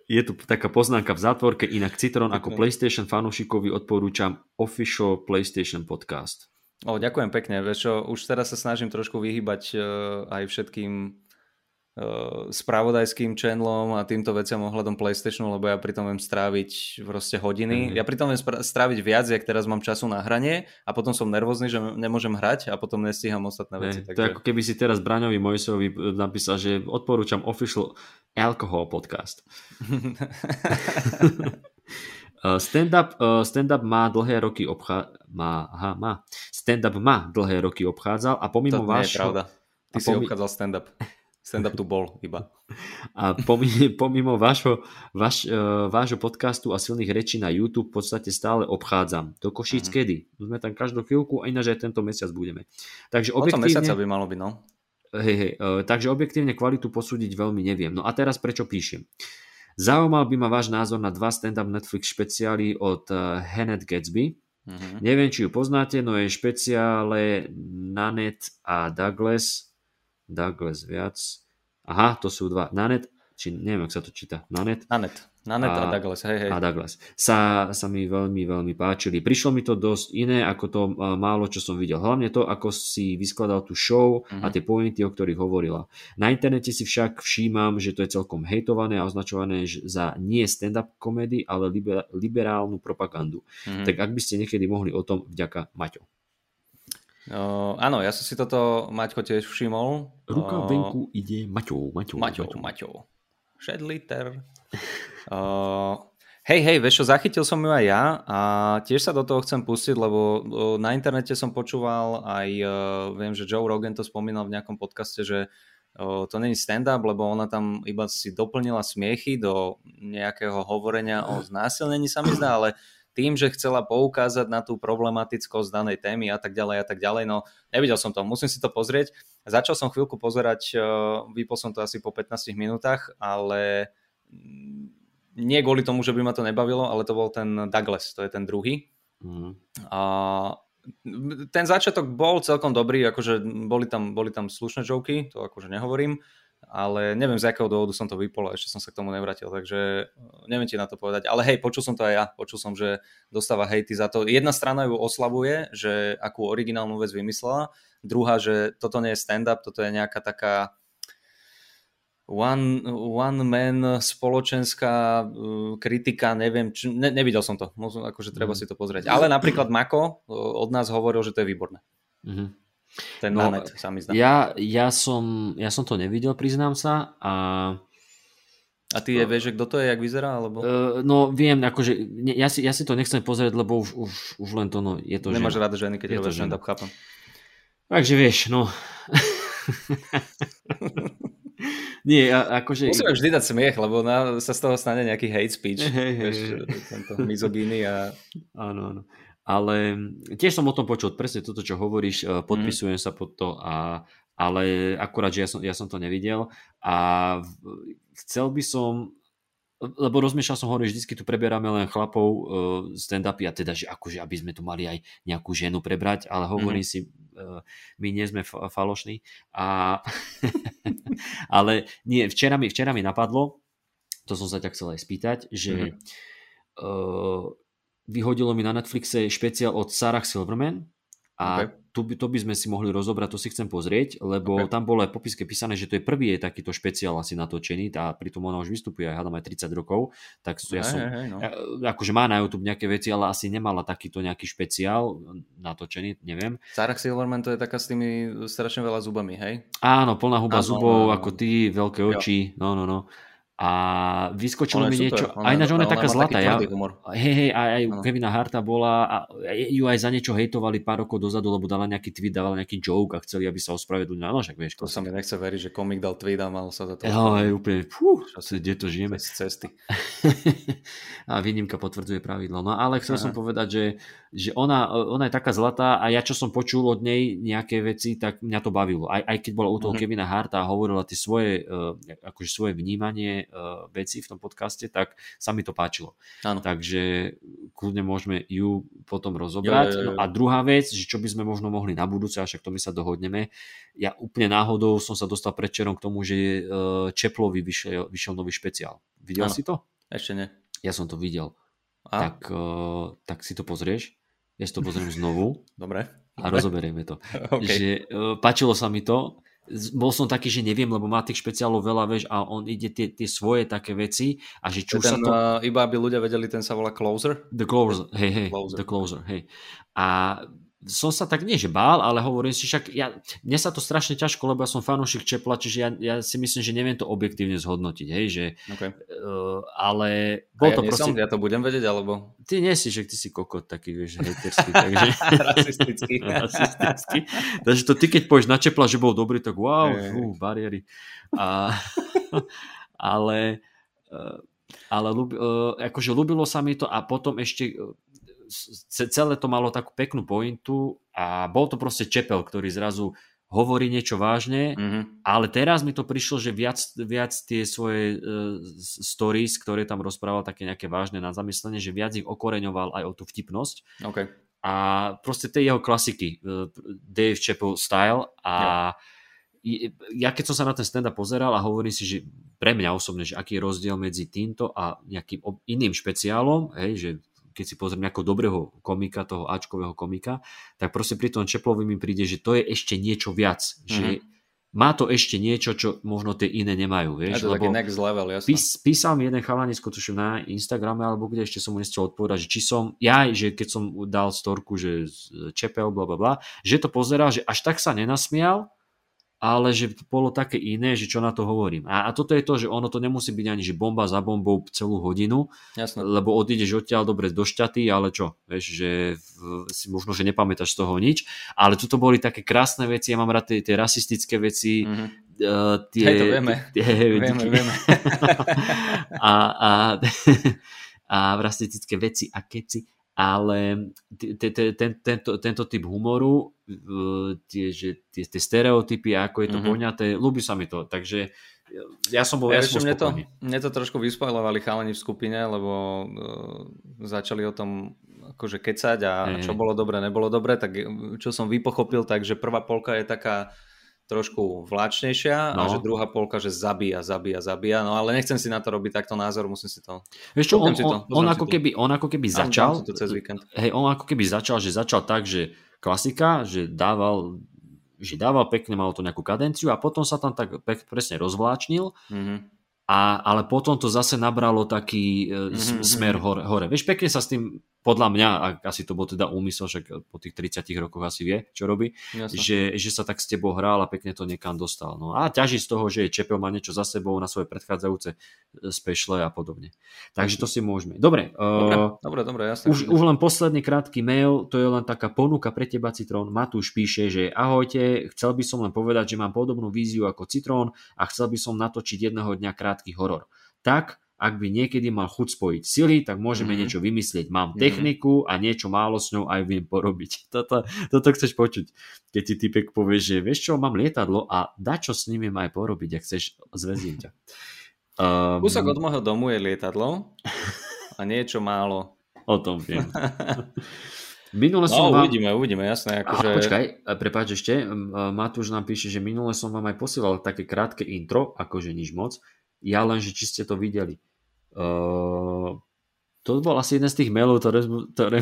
Je tu taká poznámka v zátvorke, inak Citron ako PlayStation fanúšikovi odporúčam Official PlayStation Podcast. O, ďakujem pekne, vieš čo, už teraz sa snažím trošku vyhýbať uh, aj všetkým uh, spravodajským channelom a týmto veciam ohľadom PlayStationu, lebo ja pri tom viem stráviť proste hodiny. Mm-hmm. Ja pri tom viem stráviť viac, jak teraz mám času na hranie a potom som nervózny, že nemôžem hrať a potom nestíham ostatné veci. Ne, takže... To je ako keby si teraz Braňovi Mojsovi napísal, že odporúčam Official Alkohol podcast. Stand-up, stand-up má dlhé roky obchá... má, aha, má. Stand-up má dlhé roky obchádzal a pomimo to vášho... To nie je pravda. Ty si pomi... obchádzal stand-up. Stand-up tu bol iba. A pomimo, pomimo vášho, váš, vášho podcastu a silných rečí na YouTube v podstate stále obchádzam. Do Košíc uh-huh. Kedy? Sme tam každú chvíľku a ináč aj tento mesiac budeme. Takže objektívne... Oto mesiaca by malo byť, no. Hej, hej. Takže objektívne kvalitu posúdiť veľmi neviem. No a teraz prečo píšem? Zaujímal by ma váš názor na dva stand-up Netflix špeciály od Hannah Gadsby. Mm-hmm. Neviem, či ju poznáte, no je špeciále Nanette a Douglas. Douglas viac. Aha, to sú dva. Nanette, či neviem, ak sa to číta. Nanette. Nanette. Nanette a, a Douglas, hej, hej. A Douglas. Sa, sa mi veľmi, veľmi páčili. Prišlo mi to dosť iné, ako to málo, čo som videl. Hlavne to, ako si vyskladal tú show uh-huh. a tie pointy, o ktorých hovorila. Na internete si však všímam, že to je celkom hejtované a označované za nie stand-up komedy, ale liber, liberálnu propagandu. Uh-huh. Tak ak by ste niekedy mohli o tom, vďaka Maťo. Uh, áno, ja som si toto Maťko tiež všimol. Ruka uh, venku ide Maťou, Maťou, Maťou. Maťou. šesť liter. Uh, hej, hej, vieš čo, zachytil som ju aj ja a tiež sa do toho chcem pustiť, lebo uh, na internete som počúval aj, uh, viem, že Joe Rogan to spomínal v nejakom podcaste, že uh, to není stand-up, lebo ona tam iba si doplnila smiechy do nejakého hovorenia o znásilnení, sa mi zdá, ale tým, že chcela poukázať na tú problematickosť danej témy a tak ďalej a tak ďalej, no nevidel som to, musím si to pozrieť. Začal som chvíľku pozerať, vypol som to asi po pätnástich minútach, ale nie kvôli tomu, že by ma to nebavilo, ale to bol ten Douglas, to je ten druhý. Mm. A ten začiatok bol celkom dobrý, akože boli tam, boli tam slušné joky, to akože nehovorím, ale neviem, z akého dôvodu som to vypol a ešte som sa k tomu nevrátil, takže neviem ti na to povedať, ale hej, počul som to aj ja, počul som, že dostáva hejty za to. Jedna strana ju oslavuje, že akú originálnu vec vymyslela, druhá, že toto nie je stand-up, toto je nejaká taká one, one man spoločenská kritika, neviem, či, ne, nevidel som to, akože treba si to pozrieť, ale napríklad Mako od nás hovoril, že to je výborné. Mhm. Ten no, nánet, sa mi zdá. Ja, ja, som, ja som to nevidel, priznám sa. A, a ty je, no, vieš, že kto to je, jak vyzerá? Alebo... Uh, no viem, akože ne, ja, si, ja si to nechcem pozrieť, lebo už, už, už len to, no, je to nemáš žena. Rád ženy, keď je to stand-up, chápam. Takže vieš, no. Nie, a, akože... Musíme vždy dať smiech, lebo na, sa z toho stane nejaký hate speech. Hey, hey, vieš, hey. Mizogíny a... Áno, áno. Ale tiež som o tom počul, presne toto, čo hovoríš, podpisujem mm. sa pod to, a, ale akurát, že ja som, ja som to nevidel a chcel by som, lebo rozmiešľal som, hovorím, vždycky tu preberáme len chlapov stand-upy a teda, že akože, aby sme tu mali aj nejakú ženu prebrať, ale hovorím mm. si, my nie sme falošní. A... ale nie, včera mi, včera mi napadlo, to som sa ťa chcel aj spýtať, že... Mm. Uh, vyhodilo mi na Netflixe špeciál od Sarah Silverman a okay. tu by, to by sme si mohli rozobrať, to si chcem pozrieť, lebo okay. tam bolo aj v popiske písané, že to je prvý je takýto špeciál asi natočený a pritom ona už vystupuje aj, hádam, aj tridsať rokov, tak ja som, hey, hey, no. ja, akože má na YouTube nejaké veci, ale asi nemala takýto nejaký špeciál natočený, neviem. Sarah Silverman to je taká s tými strašne veľa zubami, hej? Áno, plná huba áno, zubov, áno, áno. Ako ty, veľké oči, jo. no, no, no. A vyskočilo mi niečo, aj na, že ona je taká zlatá. Ja, hej, hej, aj, aj no. Kevina Harta bola, a ju aj za niečo hejtovali pár rokov dozadu, lebo dala nejaký tweet, dávala nejaký joke a chceli, aby sa ospravedlnila. No, však vieš, to sa mi nechce veriť, že komik dal tweet a mal sa za to. No, aj úplne, fú, kde to žijeme. Z cesty. A výnimka potvrdzuje pravidlo. No, ale chcel Aha. som povedať, že, že ona, ona je taká zlatá, a ja, čo som počul od nej nejaké veci, tak mňa to bavilo. Aj, aj keď bola u toho mm-hmm. Kevina Harta a hovorila tie svoje, akože svoje vnímanie veci v tom podcaste, tak sa mi to páčilo. Áno. Takže kľudne môžeme ju potom rozobrať. Jo, jo, jo. No a druhá vec, že čo by sme možno mohli na budúce, a však to my sa dohodneme, ja úplne náhodou som sa dostal predčerom k tomu, že Chappellovi vyšiel, vyšiel nový špeciál. Videl Áno. si to? Ešte nie. Ja som to videl. Tak, tak si to pozrieš. Ja si to pozriem znovu. Dobre. A rozoberieme to. Okay. Že, páčilo sa mi to. Bol som taký, že neviem, lebo má tých špeciálov veľa, vieš, a on ide tie, tie svoje také veci a že čo sa to... Uh, iba aby ľudia vedeli, ten sa volá Closer? The Closer, hej, hej, Closer. The Closer, hej. A som sa tak, nie že bál, ale hovorím si, však ja, mne sa to strašne ťažko, lebo ja som fanúšik Chappella, čiže ja, ja si myslím, že neviem to objektívne zhodnotiť, hej, že... Okay. Uh, ale... Bol ja to proste... som, ja to budem vedieť, alebo... Ty nie si, že ty si kokot taký, vieš, hejterský, takže... Rasistický. Rasistický. Takže to ty, keď pôjdeš na Chappella, že bol dobrý, tak wow, hey. Fú, bariéry. A... ale... Ale uh, akože ľúbilo sa mi to, a potom ešte... celé to malo takú peknú pointu a bol to proste Chappell, ktorý zrazu hovorí niečo vážne, mm-hmm. ale teraz mi to prišlo, že viac, viac tie svoje uh, stories, ktoré tam rozprával, také nejaké vážne na zamyslenie, že viac ich okoreňoval aj o tú vtipnosť. Okay. A proste tie jeho klasiky, uh, Dave Chappell style a yeah. Ja keď som sa na ten stand-up pozeral a hovorím si, že pre mňa osobne, že aký je rozdiel medzi týmto a nejakým iným špeciálom, hej, že keď si pozriem nejakého dobrého komika, toho áčkového komika, tak proste pri tom Chappellovi mi príde, že to je ešte niečo viac. Že mm-hmm. má to ešte niečo, čo možno tie iné nemajú. Vieš? Ja to taký next level, jasné. Pís, písal mi jeden chalanisko, tuším na Instagrame, alebo kde, ešte som mu nechcel odpovedať, že či som, ja, že keď som dal storku, že Chappell, blablabla, že to pozeral, že až tak sa nenasmial, ale že bolo také iné, že čo na to hovorím. A, a toto je to, že ono to nemusí byť ani, že bomba za bombou celú hodinu, jasne. Lebo odídeš odtiaľ dobre do šťaty, ale čo, vieš, že v, si možno, že nepamätáš z toho nič, ale tuto boli také krásne veci, ja mám rád tie, tie rasistické veci, mm-hmm. uh, tie... Hej, to vieme, tie, vieme, vieme. a, a, a rasistické veci a keci. Ale t- t- t- tento, tento typ humoru, tie, že, tie, tie stereotypy, ako je to mm-hmm. poňaté, ľúbi sa mi to. Takže ja som bol ja, jasný spokojný. Mne to trošku vyspojlovali chalani v skupine, lebo uh, začali o tom akože kecať a hey. Čo bolo dobre, nebolo dobre. Tak čo som vypochopil, takže prvá polka je taká trošku vláčnejšia no. a že druhá polka, že zabíja, zabíja, zabíja. No ale nechcem si na to robiť takto názor, musím si to... Vieš čo, on, si to, on, on, ako si keby, on ako keby začal, to cez víkend. Hej, on ako keby začal, že začal tak, že klasika, že dával, že dával pekne, malo to nejakú kadenciu a potom sa tam tak pek, presne rozvláčnil. Mhm. A, ale potom to zase nabralo taký mm-hmm. smer hore, hore. Vieš, pekne sa s tým, podľa mňa, asi to bol teda úmysel, však po tých tridsiatich rokoch asi vie, čo robí, že, že sa tak s tebou hral a pekne to niekam dostal. No a ťaží z toho, že Chappell má niečo za sebou na svoje predchádzajúce speciale a podobne. Takže to si môžeme. Dobre, dobre, uh, dobre, dobre jasne. Už, už len posledný krátky mail, to je len taká ponuka pre teba, Citrón. Matúš píše, že ahojte, chcel by som len povedať, že mám podobnú víziu ako Citrón a chcel by som natočiť jedného dňa krát horor. Tak, ak by niekedy mal chuť spojiť sily, tak môžeme mm-hmm. niečo vymyslieť. Mám mm-hmm. techniku a niečo málo s ňou aj viem porobiť. Toto, toto chceš počuť. Keď ti typek povieš, že vieš čo, mám lietadlo a dačo s ním aj porobiť, ak chceš, zväzím ťa. Um, Kúsok od môjho domu je lietadlo a niečo málo. O tom viem. Minule som no, vám... uvidíme, uvidíme, jasné. Akože... Počkaj, prepáč ešte, Matúš nám píše, že minule som vám aj posielal také krátke intro, akože nič moc. Ja len, že či ste to videli. Uh, to bol asi jeden z tých mailov, ktoré, ktoré,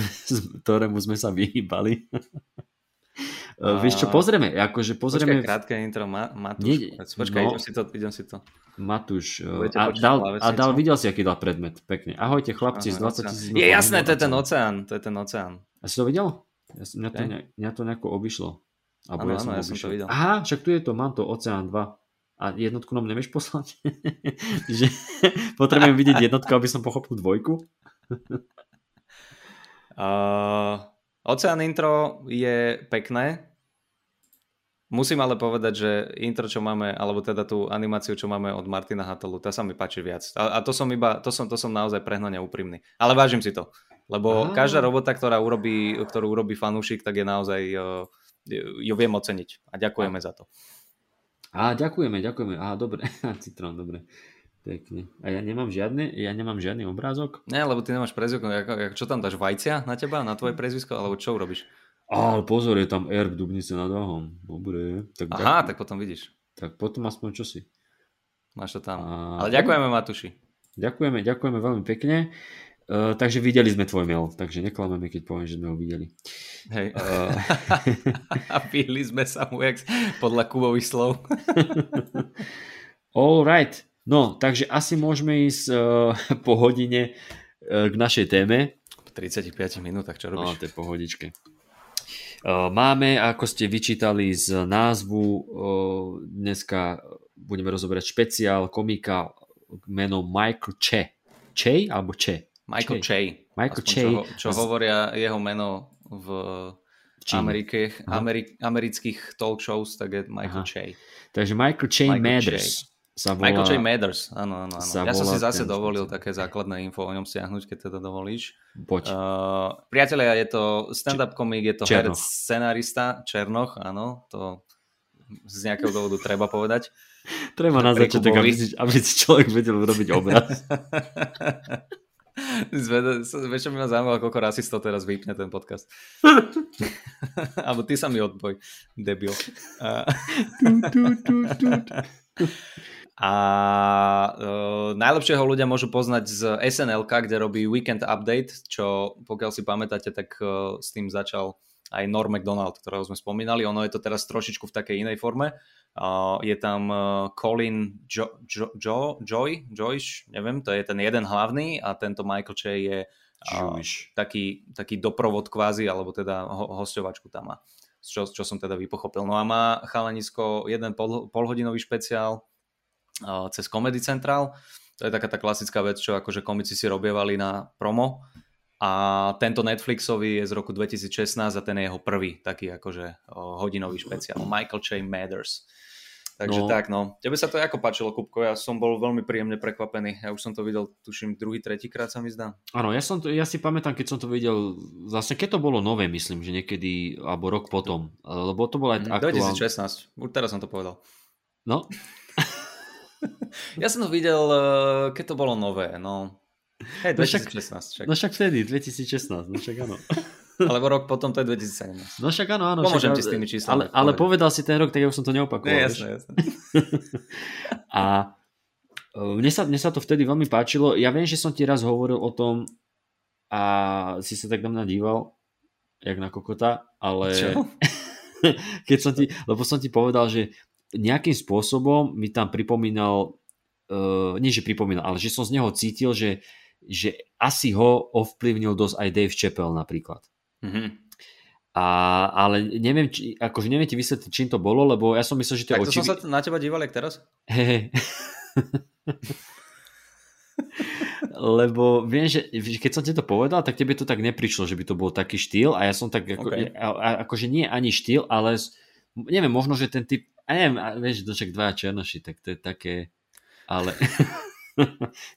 ktorému sme sa vyhýbali. Uh, vieš čo, pozrieme. Akože pozrieme... Počkaj, krátke intro, Ma- Matúš. Nie, Počkaj, no, idem si to, idem si to. Matúš. A, dal, a dal, videl si, aký dal predmet. Pekne. Ahojte, chlapci Aha, z dvadsať tisíc. Je jasné, to je ten oceán. To je ten oceán. A si to videl? Ja, mňa, to, mňa to nejako obišlo. Áno, ja som, ano, ja som to videl. Aha, však tu je to, mám to, Oceán dva. A jednotku nám nevieš poslať? Že potrebujem vidieť jednotku, aby som pochopil dvojku? uh, Oceán intro je pekné. Musím ale povedať, že intro, čo máme, alebo teda tú animáciu, čo máme od Martina Hatelu, tá sa mi páči viac. A, a to som iba, to som, to som naozaj prehnane úprimný. Ale vážim si to. Lebo Aha. každá robota, ktorá urobí, ktorú urobí fanúšik, tak je naozaj, uh, ju viem oceniť. A ďakujeme za to. Á, ďakujeme, ďakujeme. Á, dobre. Citrón, dobre. Pekne. A ja nemám žiadny, ja nemám žiadny obrázok. Ne, lebo ty nemáš prezvisko. Čo tam dáš? Vajcia na teba? Na tvoje prezvisko? Alebo čo urobíš? Á, pozor, je tam R v Dubnice nad Váhom. Dobre. Tak Aha, ďakujem. Tak potom vidíš. Tak potom aspoň čosi. Máš to tam. A... Ale ďakujeme, Matúši. Ďakujeme, ďakujeme veľmi pekne. Uh, takže videli sme tvoj mail. Takže neklameme, keď poviem, že sme ho videli. Hej. Uh... A píli sme sa mu jak podľa Kubových slov. All right. No, takže asi môžeme ísť uh, po hodine uh, k našej téme. Po tridsaťpäť minútach, čo robíš? No, to je pohodičke. Máme, ako ste vyčítali z názvu, dneska budeme rozoberať špeciál komika menom Michael Che. Che alebo Che? Michael Che. Michael Che. Čo, čo hovoria jeho meno v Amerike, Ameri- amerických talk shows, tak je Michael Aha. Che. Takže Michael Che Michael Mathers. Che. Sa volá, Michael Che Mathers, áno, áno, áno. Ja som si zase dovolil špeciál. Také základné info o ňom stiahnuť, keď teda dovolíš. Poď. Uh, priatelia, je to stand-up komik, je to herec, scenarista, Černoch, áno, to z nejakého dôvodu treba povedať. Treba na začiatok, aby, aby si človek vedel urobiť obraz. Večer by ma zaujímalo, koľko rasistov teraz vypne ten podcast. Alebo ty sa mi odboj, debil. Tut, tut, tut, tut. A uh, najlepšie ho ľudia môžu poznať z es en el, kde robí Weekend Update, čo pokiaľ si pamätáte, tak uh, s tým začal aj Norm MacDonald, ktorého sme spomínali. Ono je to teraz trošičku v takej inej forme. Uh, je tam uh, Colin jo- jo- jo- Joy, Joyce, neviem, to je ten jeden hlavný, a tento Michael Che je uh, taký, taký doprovod kvázi, alebo teda ho- hosťovačku tam má. Čo, čo som teda vypochopil. No a má chalanisko jeden pol, polhodinový špeciál uh, cez Comedy Central. To je taká tá klasická vec, čo akože komici si robievali na promo. A tento Netflixový je z roku dvetisícšestnásť a ten je jeho prvý taký akože uh, hodinový špeciál. Michael Che Mathers. Takže no. tak, no. Tebe sa to ako páčilo, Kupko? Ja som bol veľmi príjemne prekvapený. Ja už som to videl, tuším, druhý, tretíkrát sa mi zdá. Áno, ja, som to, ja si pamätám, keď som to videl, vlastne keď to bolo nové, myslím, že niekedy, alebo rok potom. Lebo to bolo aj aktuálne. dvetisícšestnásť, už teraz som to povedal. No. Ja som to videl, keď to bolo nové, no. Hej, dvetisícšestnásť. Však. No však vtedy, dvetisícšestnásť, no však áno. Alebo rok potom, to je dvetisícsedemnásť. No však áno, áno. Pomôžem však, ti s tými číslami. Ale, ale povedal si ten rok, tak ja už som to neopakoval. Nie, jasné, jasné. A mne sa, mne sa to vtedy veľmi páčilo. Ja viem, že som ti raz hovoril o tom a si sa tak na mňa díval, jak na kokota, ale... Čo? Keď som ti, lebo som ti povedal, že nejakým spôsobom mi tam pripomínal, uh, nie že pripomínal, ale že som z neho cítil, že, že asi ho ovplyvnil dosť aj Dave Chappelle napríklad. Mm-hmm. A, ale neviem, či, akože neviem ti vysvetliť, čím to bolo, lebo ja som myslel, že to je očivý... Tak to som sa na teba díval, jak teraz? Hey, hey. Lebo viem, že keď som ti to povedal, tak tebe to tak neprišlo, že by to bol taký štýl, a ja som tak, ako, okay. a, akože nie ani štýl, ale neviem, možno, že ten typ, a neviem, a vieš, dočak dvaja černoši, tak to je také, ale...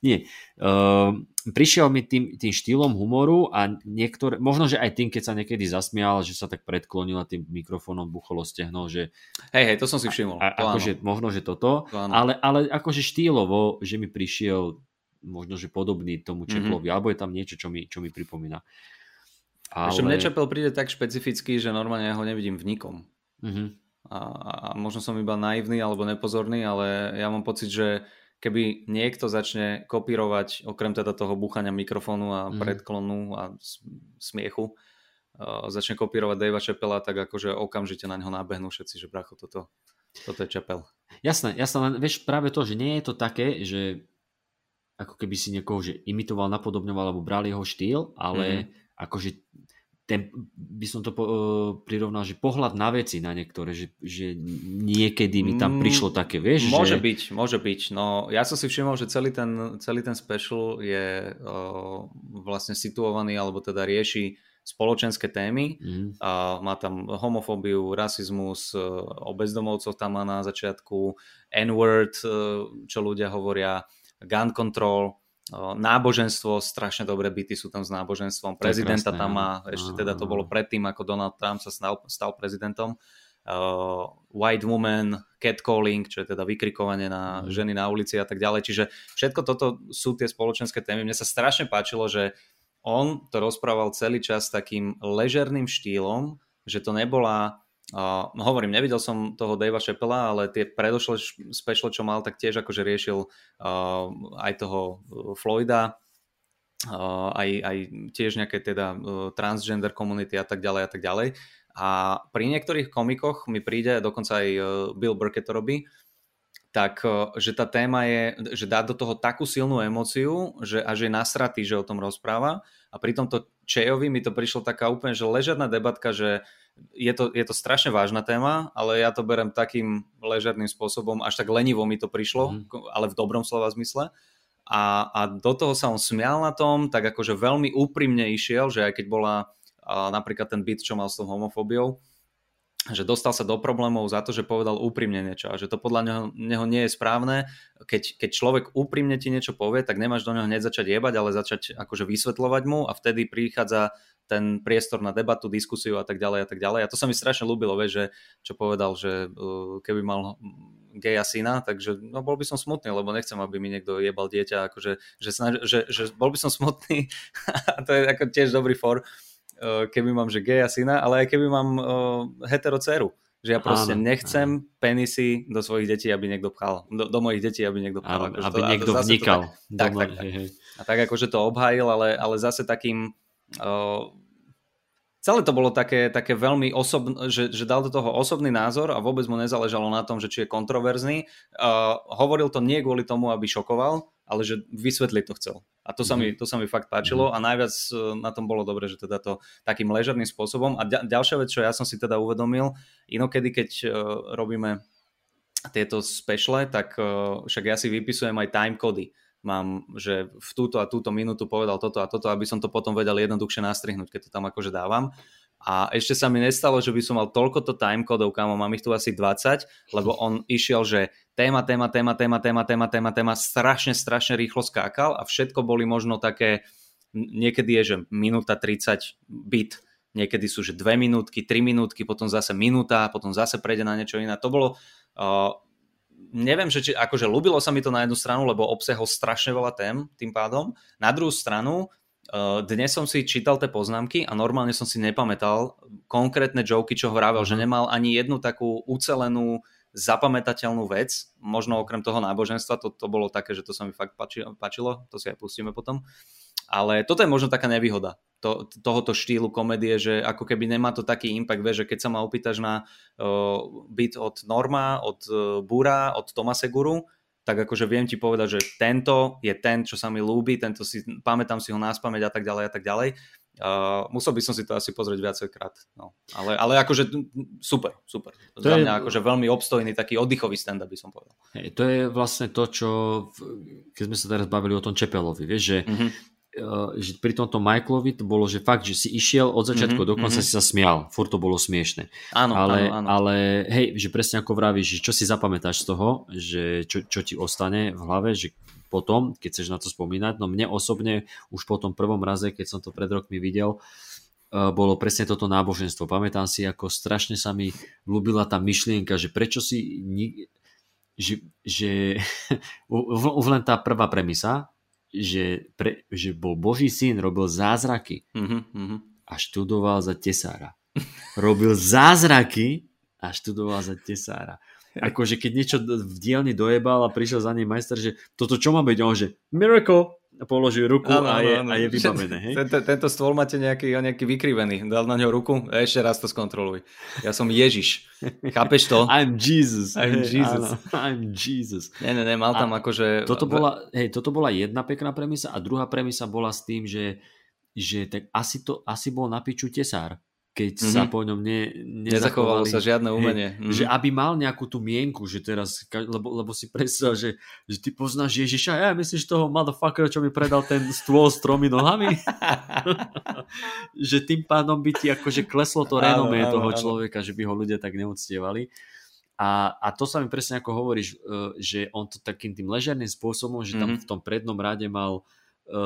Nie. Uh, prišiel mi tým, tým štýlom humoru a niektoré, možno, že aj tým, keď sa niekedy zasmial, že sa tak predklonil a tým mikrofónom bucholo stehno, že... Hej, hej, to som si všimol. A, akože, možno, že toto, to ale, ale akože štýlovo, že mi prišiel možno, že podobný tomu Čeplovi, mm-hmm. alebo je tam niečo, čo mi, čo mi pripomína. Ale... Ešte mne Čepel príde tak špecificky, že normálne ja ho nevidím v nikom. Mm-hmm. A, a možno som iba naivný alebo nepozorný, ale ja mám pocit, že keby niekto začne kopírovať, okrem teda toho búchania mikrofónu a mm. predklonu a smiechu, uh, začne kopírovať Davea Chappella, tak akože okamžite na ňo nábehnú všetci, že bracho, toto, toto je Chappell. Jasné, jasné, len vieš práve to, že nie je to také, že ako keby si niekoho že imitoval, napodobňoval alebo bral jeho štýl, ale mm. akože ten, by som to po, uh, prirovnal, že pohľad na veci na niektoré, že, že niekedy mi tam prišlo také, vieš, môže že... byť, môže byť, no ja som si všimol, že celý ten, celý ten special je uh, vlastne situovaný, alebo teda rieši spoločenské témy, mm. uh, má tam homofóbiu, rasizmus, uh, o bezdomovcov tam má na začiatku, en word, uh, čo ľudia hovoria, gun control, náboženstvo, strašne dobré byty sú tam s náboženstvom, prezidenta krásne, tam má, ešte teda to bolo predtým, ako Donald Trump sa stal, stal prezidentom, uh, white woman, catcalling, čo je teda vykrikovanie na ženy na ulici a tak ďalej, čiže všetko toto sú tie spoločenské témy. Mne sa strašne páčilo, že on to rozprával celý čas takým ležerným štýlom, že to nebola, uh, hovorím, nevidel som toho Davea Chappella, ale tie predošlé special, čo mal, tak tiež akože riešil uh, aj toho Floyda, uh, aj, aj tiež nejaké teda uh, transgender community a tak ďalej a tak ďalej. A pri niektorých komikoch mi príde, dokonca aj uh, Bill Burr, keď to robí, tak, uh, že tá téma je, že dá do toho takú silnú emóciu, že až je nasratý, že o tom rozpráva. A pri tomto Chejovi mi to prišlo taká úplne, že ležerná debatka, že Je to, je to strašne vážna téma, ale ja to berem takým ležerným spôsobom, až tak lenivo mi to prišlo, mm. ale v dobrom slova zmysle. A, a do toho sa on smial na tom, tak akože veľmi úprimne išiel, že aj keď bola a, napríklad ten bit, čo mal s tou homofóbiou, že dostal sa do problémov za to, že povedal úprimne niečo a že to podľa neho, neho nie je správne. Keď, keď človek úprimne ti niečo povie, tak nemáš do neho hneď začať jebať, ale začať akože vysvetľovať mu a vtedy prichádza ten priestor na debatu, diskusiu a tak ďalej a tak ďalej. A to sa mi strašne ľúbilo, vieš, že čo povedal, že uh, keby mal geja syna, takže no, bol by som smutný, lebo nechcem, aby mi niekto jebal dieťa, akože, že, snaž, že, že bol by som smutný, to je ako tiež dobrý for, uh, keby mám, že geja syna, ale aj keby mám uh, hetero dceru, že ja proste áno, nechcem áno. penisy do svojich detí, aby niekto pchal. Do, do mojich detí, aby niekto pchal. Áno, akože aby to, niekto vnikal. To tak, tak, tak, tak. A tak akože to obhájil, ale, ale zase takým Uh, celé to bolo také, také veľmi osobné, že, že dal do toho osobný názor a vôbec mu nezáležalo na tom, že či je kontroverzný. Uh, hovoril to nie kvôli tomu, aby šokoval, ale že vysvetliť to chcel. A to sa mi, to sa mi fakt páčilo a najviac na tom bolo dobre, že teda to takým ležerným spôsobom. A ďa, ďalšia vec, čo ja som si teda uvedomil, inokedy keď uh, robíme tieto speciale, tak uh, však ja si vypisujem aj timecody. Mám, že v túto a túto minútu povedal toto a toto, aby som to potom vedel jednoduchšie nastrihnúť, keď to tam akože dávam. A ešte sa mi nestalo, že by som mal toľkoto timecodov, kámo, mám ich tu asi dvadsať, lebo on išiel, že téma, téma, téma, téma, téma, téma, téma, téma, strašne, strašne rýchlo skákal a všetko boli možno také, niekedy je, že minúta tridsať bit, niekedy sú, že dve minútky, tri minútky, potom zase minúta, potom zase prejde na niečo iné. To bolo... Uh, neviem, že či, akože ľúbilo sa mi to na jednu stranu, lebo obsahol strašne veľa tém tým pádom. Na druhú stranu, dnes som si čítal tie poznámky a normálne som si nepamätal konkrétne joky, čo vravel, že nemal ani jednu takú ucelenú, zapamätateľnú vec, možno okrem toho náboženstva, to, to bolo také, že to sa mi fakt páčilo, to si aj pustíme potom. Ale toto je možno taká nevýhoda to, tohoto štýlu komédie, že ako keby nemá to taký impact, vieš, že keď sa ma opýtaš na uh, bit od Norma, od uh, Bura, od Toma Seguru, tak akože viem ti povedať, že tento je ten, čo sa mi ľúbi, tento si, pamätám si ho naspamäť a tak ďalej a tak ďalej. Uh, musel by som si to asi pozrieť viackrát. No. Ale, ale akože super, super. To Za je... mňa akože veľmi obstojný, taký oddychový stand-up by som povedal. Hey, to je vlastne to, čo keď sme sa teraz bavili o tom Chappellovi, vieš, že mm-hmm. že pri tomto Michaelovi to bolo, že fakt, že si išiel od začiatku mm-hmm, dokonca mm-hmm. si sa smial, furt to bolo smiešne. Áno, ale, áno, áno. Ale hej, že presne ako vravíš, že čo si zapamätáš z toho, že čo, čo ti ostane v hlave, že potom, keď chceš na to spomínať, no mne osobne už po tom prvom raze, keď som to pred rokmi videl, bolo presne toto náboženstvo. Pamätám si, ako strašne sa mi ľúbila tá myšlienka, že prečo si nik... že, že... už len tá prvá premisa, Že, pre, že bol Boží syn, robil zázraky uh-huh, uh-huh. a študoval za tesára. Robil zázraky a študoval za tesára. Akože keď niečo v dielni dojebal a prišiel za nej majster, že toto čo má byť? On že miracle a položil ruku ano, a, je, ano, ano. a je vybavené. Hej? Tento, tento stôl máte nejaký, nejaký vykrivený. Dal na ňo ruku a ešte raz to skontroluj. Ja som Ježiš. Chápeš to? I'm Jesus. I'm hey, Jesus. Áno. I'm Jesus. Ne, ne, ne, mal tam a akože... Toto bola, hej, toto bola jedna pekná premisa a druhá premisa bola s tým, že že tak asi, to, asi bol na piču tesár, keď mm-hmm. sa po ňom ne, nezachovalo sa žiadne umenie. Mm-hmm. Že aby mal nejakú tú mienku, že teraz, lebo, lebo si predstav, že, že ty poznáš Ježiša, ja myslíš toho motherfuckera, čo mi predal ten stôl s tromi nohami? Že tým pádom by ti akože kleslo to renomé toho áno, človeka, áno. Že by ho ľudia tak neoctievali. A, a to sa mi presne ako hovoríš, že on to takým tým ležerným spôsobom, že tam mm-hmm. v tom prednom rade mal,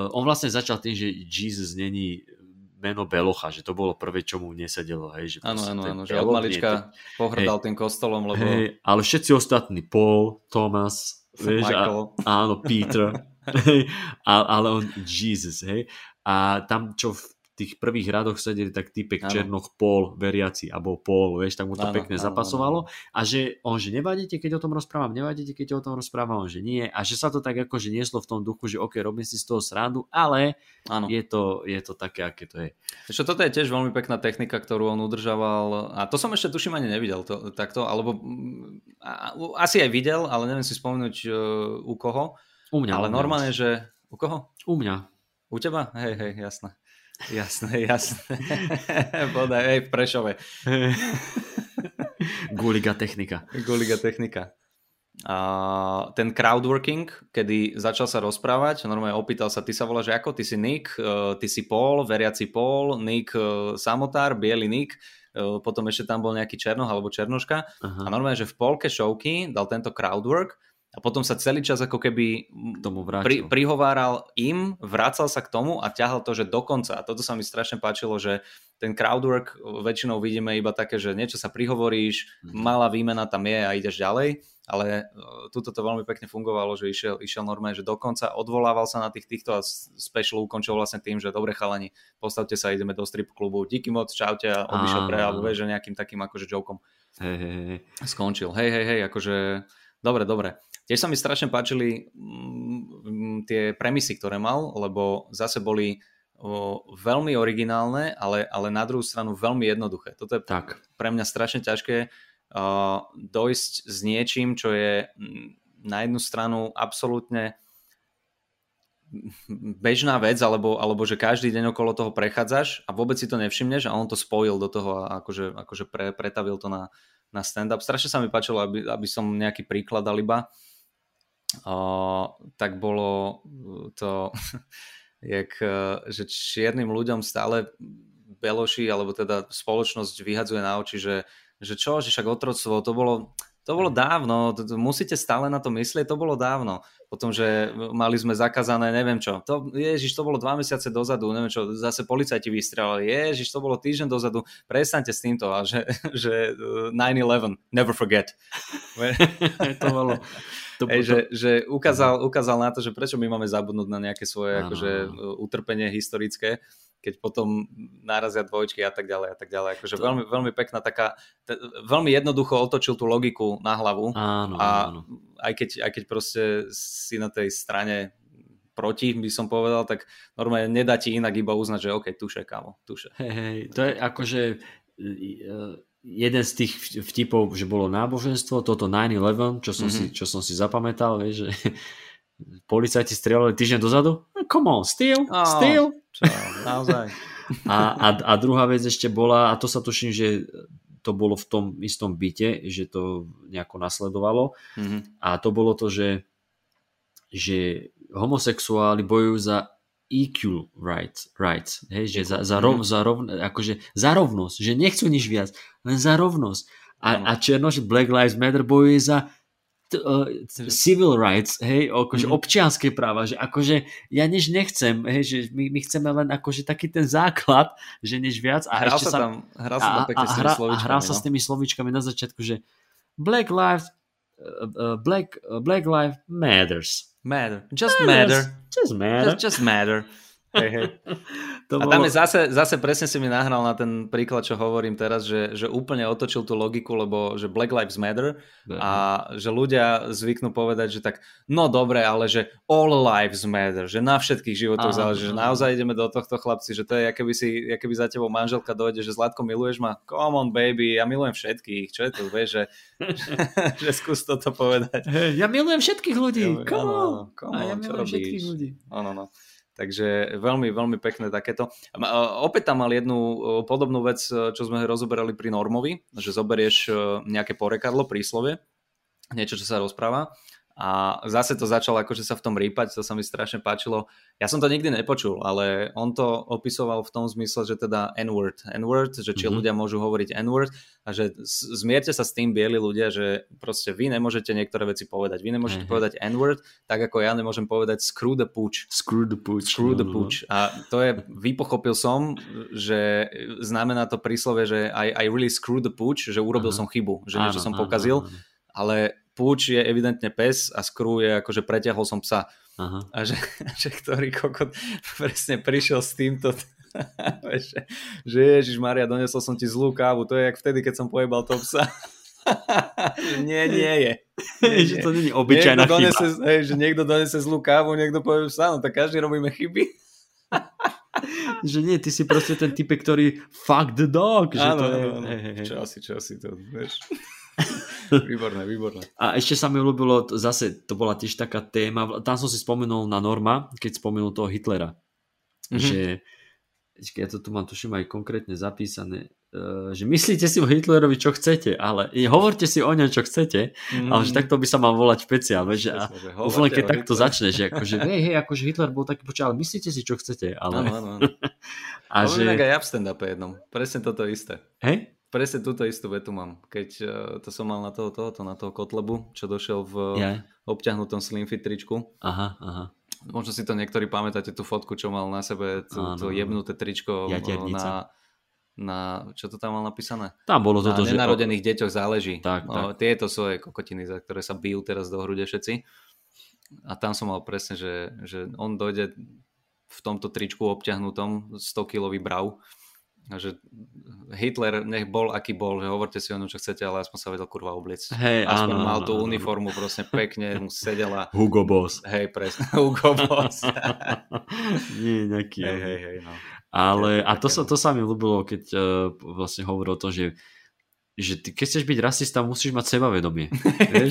on vlastne začal tým, že Jesus není meno Belocha, že to bolo prvé, čo mu nesedelo. Áno, áno, že od malička pohrdal tým kostolom, lebo... Hej, ale všetci ostatní, Paul, Thomas, vieš, a, áno, Peter, hej, a, ale on Jesus, hej. A tam, čo v tých prvých radoch sedeli, tak typek Černoch, Paul, veriaci, alebo Paul, vieš, tak mu to áno, pekne áno, zapasovalo. Áno. A že on, že nevadíte, keď o tom rozprávam, nevadíte, keď o tom rozprávam, on, že nie. A že sa to tak akože nieslo v tom duchu, že ok, robím si z toho srandu, ale je to, je to také, aké to je. Ešte toto je tiež veľmi pekná technika, ktorú on udržával. A to som ešte tuším ani nevidel to, takto, alebo asi aj videl, ale neviem si spomenúť uh, u koho. U mňa. Ale u mňa. Normálne, že... U koho? U mňa. U teba? Hej, hej, jasné. Jasné, jasné. Bodaj, hej, v Prešove. Guliga technika. Guliga technika. Uh, ten crowdworking, kedy začal sa rozprávať, normálne opýtal sa, ty sa voláš ako? Ty si Nick, uh, ty si Paul, veriaci Paul, Nick uh, Samotár, bielý Nick, uh, potom ešte tam bol nejaký Černoch alebo Černoška. Aha. A normálne, že v polke showky dal tento crowdwork. A potom sa celý čas ako keby tomu pri, prihováral im, vracal sa k tomu a ťahal to, že dokonca. A toto sa mi strašne páčilo, že ten crowdwork väčšinou vidíme iba také, že niečo sa prihovoríš, malá výmena tam je a ideš ďalej. Ale tuto to veľmi pekne fungovalo, že išiel, išiel normálne, že dokonca odvolával sa na tých týchto a special ukončil vlastne tým, že dobre chalani, postavte sa, ideme do strip klubu, díky moc, čaute a odišiel pre, alebo že nejakým takým akože jokom skončil. Hej, hej, hej, akože dobre, dobre. Tiež sa mi strašne páčili mm, tie premisy, ktoré mal, lebo zase boli o, veľmi originálne, ale, ale na druhú stranu veľmi jednoduché. Toto je tak. Pre mňa strašne ťažké uh, dojsť s niečím, čo je m, na jednu stranu absolútne bežná vec, alebo, alebo že každý deň okolo toho prechádzaš a vôbec si to nevšimneš a on to spojil do toho a akože, akože pre, pretavil to na, na stand-up. Strašne sa mi páčilo, aby, aby som nejaký príklad dal iba. Uh, tak bolo to, jak, že čiernym ľuďom stále beloši, alebo teda spoločnosť vyhadzuje na oči, že, že čo, že však otroctvo, to bolo, to bolo dávno, to, to, musíte stále na to myslieť, to bolo dávno. Potom, že mali sme zakázané, neviem čo, to, ježiš, to bolo dva mesiace dozadu, neviem čo, zase policajti vystrelali, ježiš, to bolo týždeň dozadu, prestaňte s týmto, a že, že nine eleven, never forget. To bolo... Ej, že, že ukázal, ukázal na to, že prečo my máme zabudnúť na nejaké svoje akože, utrpenie historické, keď potom narazia dvojčky a tak ďalej a tak ďalej. Akože to... veľmi, veľmi pekná taká, t- veľmi jednoducho otočil tú logiku na hlavu. Áno, a áno. Aj, keď, aj keď proste si na tej strane proti, by som povedal, tak normálne nedá ti inak iba uznať, že OK, tuše, kámo, tuše. Hej, hej, to je akože... Jeden z tých vtipov, že bolo náboženstvo, toto nine eleven, čo som, mm-hmm. si, čo som si zapamätal, vieš, že policajti strieľali týždeň dozadu. Come on, steal, oh, steal. Čo, naozaj. A, a, a druhá vec ešte bola, a to sa tuším, že to bolo v tom istom byte, že to nejako nasledovalo. Mm-hmm. A to bolo to, že, že homosexuáli bojujú za í kjú rights, rights hej, že za, za, rov, za, rov, akože za rovnosť, že nechcú nič viac, len za rovnosť. A, a Černoš Black Lives Matter bojuje za t, uh, civil rights, hej, akože mm-hmm. občianske práva, že akože ja nič nechcem, hej, že my, my chceme len akože taký ten základ, že nič viac. A hral sa tam, hral sa tam pekne s tými slovíčkami. A hral sa s tými slovíčkami na začiatku, že Black Lives uh, Black, uh, Black Lives Matters. Matter. Just matter. matter. Just matter. Just, just matter. Hey, hey. To bolo... A tam je zase, zase presne si mi nahral na ten príklad, čo hovorím teraz, že, že úplne otočil tú logiku, lebo že Black Lives Matter a že ľudia zvyknú povedať, že tak, no dobre, ale že all lives matter, že na všetkých životoch záleží, že naozaj ideme do tohto chlapci, že to je, aké by, si, aké by za tebou manželka dojde, že Zlatko, miluješ ma? Come on baby, ja milujem všetkých, čo je to, vieš, že, že skús toto povedať. Hey, ja milujem všetkých ľudí, come on, ja milujem všetkých ľudí. Áno, no. Takže veľmi, veľmi pekné takéto. Opäť tam mal jednu podobnú vec, čo sme rozoberali pri Normovi, že zoberieš nejaké porekadlo, príslovie, niečo, čo sa rozpráva. A zase to začalo akože sa v tom rýpať, to sa mi strašne páčilo. Ja som to nikdy nepočul, ale on to opisoval v tom zmysle, že teda N-word, N-word, že či mm-hmm. ľudia môžu hovoriť N-word a že zmierte sa s tým bieli ľudia, že proste vy nemôžete niektoré veci povedať. Vy nemôžete mm-hmm. povedať N-word, tak ako ja nemôžem povedať screw the pooch. Screw the pooch. Screw the pooch. A to je, vypochopil som, že znamená to príslovie, že I, I really screw the pooch, že urobil mm-hmm. som chybu, že niečo áno, som pokazil, áno, áno. ale púč je evidentne pes a skrú je akože preťahol som psa. Aha. A že, že ktorý kokot presne prišiel s týmto že, že Ježišmaria, donesol som ti zlú kávu, to je jak vtedy, keď som pojebal toho psa. nie, nie je. Nie, že to nie je obyčajná niekto chyba. Donese, hej, že niekto donese zlú kávu, niekto pojebal psa, no tak každý robíme chyby. Že nie, ty si proste ten typ, ktorý fuck the dog. Áno, to je... áno, časi, časi to, vieš. Výborné, výborné. A ešte sa mi ľúbilo, zase to bola tiež taká téma, tam som si spomenul na Norma, keď spomenul toho Hitlera. Mm-hmm. Že, ja to tu mám, tuším aj konkrétne zapísané, že myslíte si o Hitlerovi, čo chcete, ale hovorte si o ňom, čo chcete, mm-hmm. ale že takto by sa mal volať špeciál, že a úplne keď takto začne, že akože, hej, hej, akože Hitler bol taký, počkaj, ale myslíte si, čo chcete, ale... Áno, áno, áno. A že... Hovorím aj abstendape jednom, presne toto isté. Hej? Presne túto istú vetu mám, keď to som mal na toho, tohoto, na toho Kotlebu, čo došiel v yeah. obťahnutom slimfit tričku. Aha, aha. Možno si to niektorí pamätáte, tú fotku, čo mal na sebe, tú, to jebnuté tričko na, na... Čo to tam mal napísané? Tam bolo toto, na že... Na nenarodených deťoch záleží. Tak, tak. Tieto svoje kokotiny, za ktoré sa bijú teraz do hrude všetci. A tam som mal presne, že, že on dojde v tomto tričku obťahnutom sto kilový brav. Že Hitler nech bol aký bol, že hovorte si o ňom, čo chcete, ale aspoň sa vedel kurva obliec. Hej, aspoň áno, mal tú áno, uniformu áno. Proste pekne, mu sedela. Hugo Boss. Hej, presne, Hugo Boss. Nie, nejaký. Hej, hej, hej, no. Ale, a to sa, to sa mi ľúbilo, keď uh, vlastne hovoril o tom, že že ty, keď chceš byť rasista, musíš mať sebavedomie.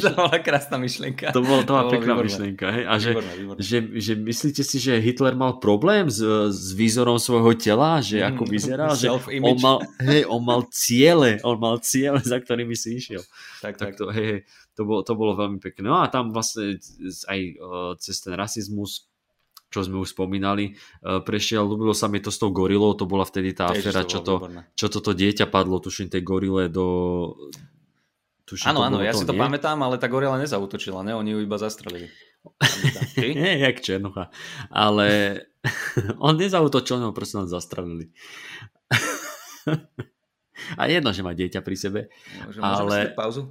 To bola krásna myšlienka. To bola, to bola to pekná výborné. Myšlienka. Hej? A výborné, že, výborné. Že, že myslíte si, že Hitler mal problém s, s výzorom svojho tela, že mm, ako vyzeral, že on mal, hej, on mal ciele, on mal ciele, za ktorými si išiel. Tak, tak. tak. To, hej, hej, to, bolo, to bolo veľmi pekné. No a tam vlastne aj uh, cez ten rasizmus, čo sme už spomínali, prešiel, ľúbilo sa mi to s tou gorilou, to bola vtedy tá aféra, čo, to, čo toto dieťa padlo, tuším, tej gorile do... Áno, áno, ja to, si to nie? pamätám, ale tá gorila nezautočila, ne? Oni ju iba zastrelili. Nie, jak Černocha. Ale on nezautočil, no proste nás zastrelili. A jedno, že má dieťa pri sebe. Môžem, ale... Môžeme si pauzu?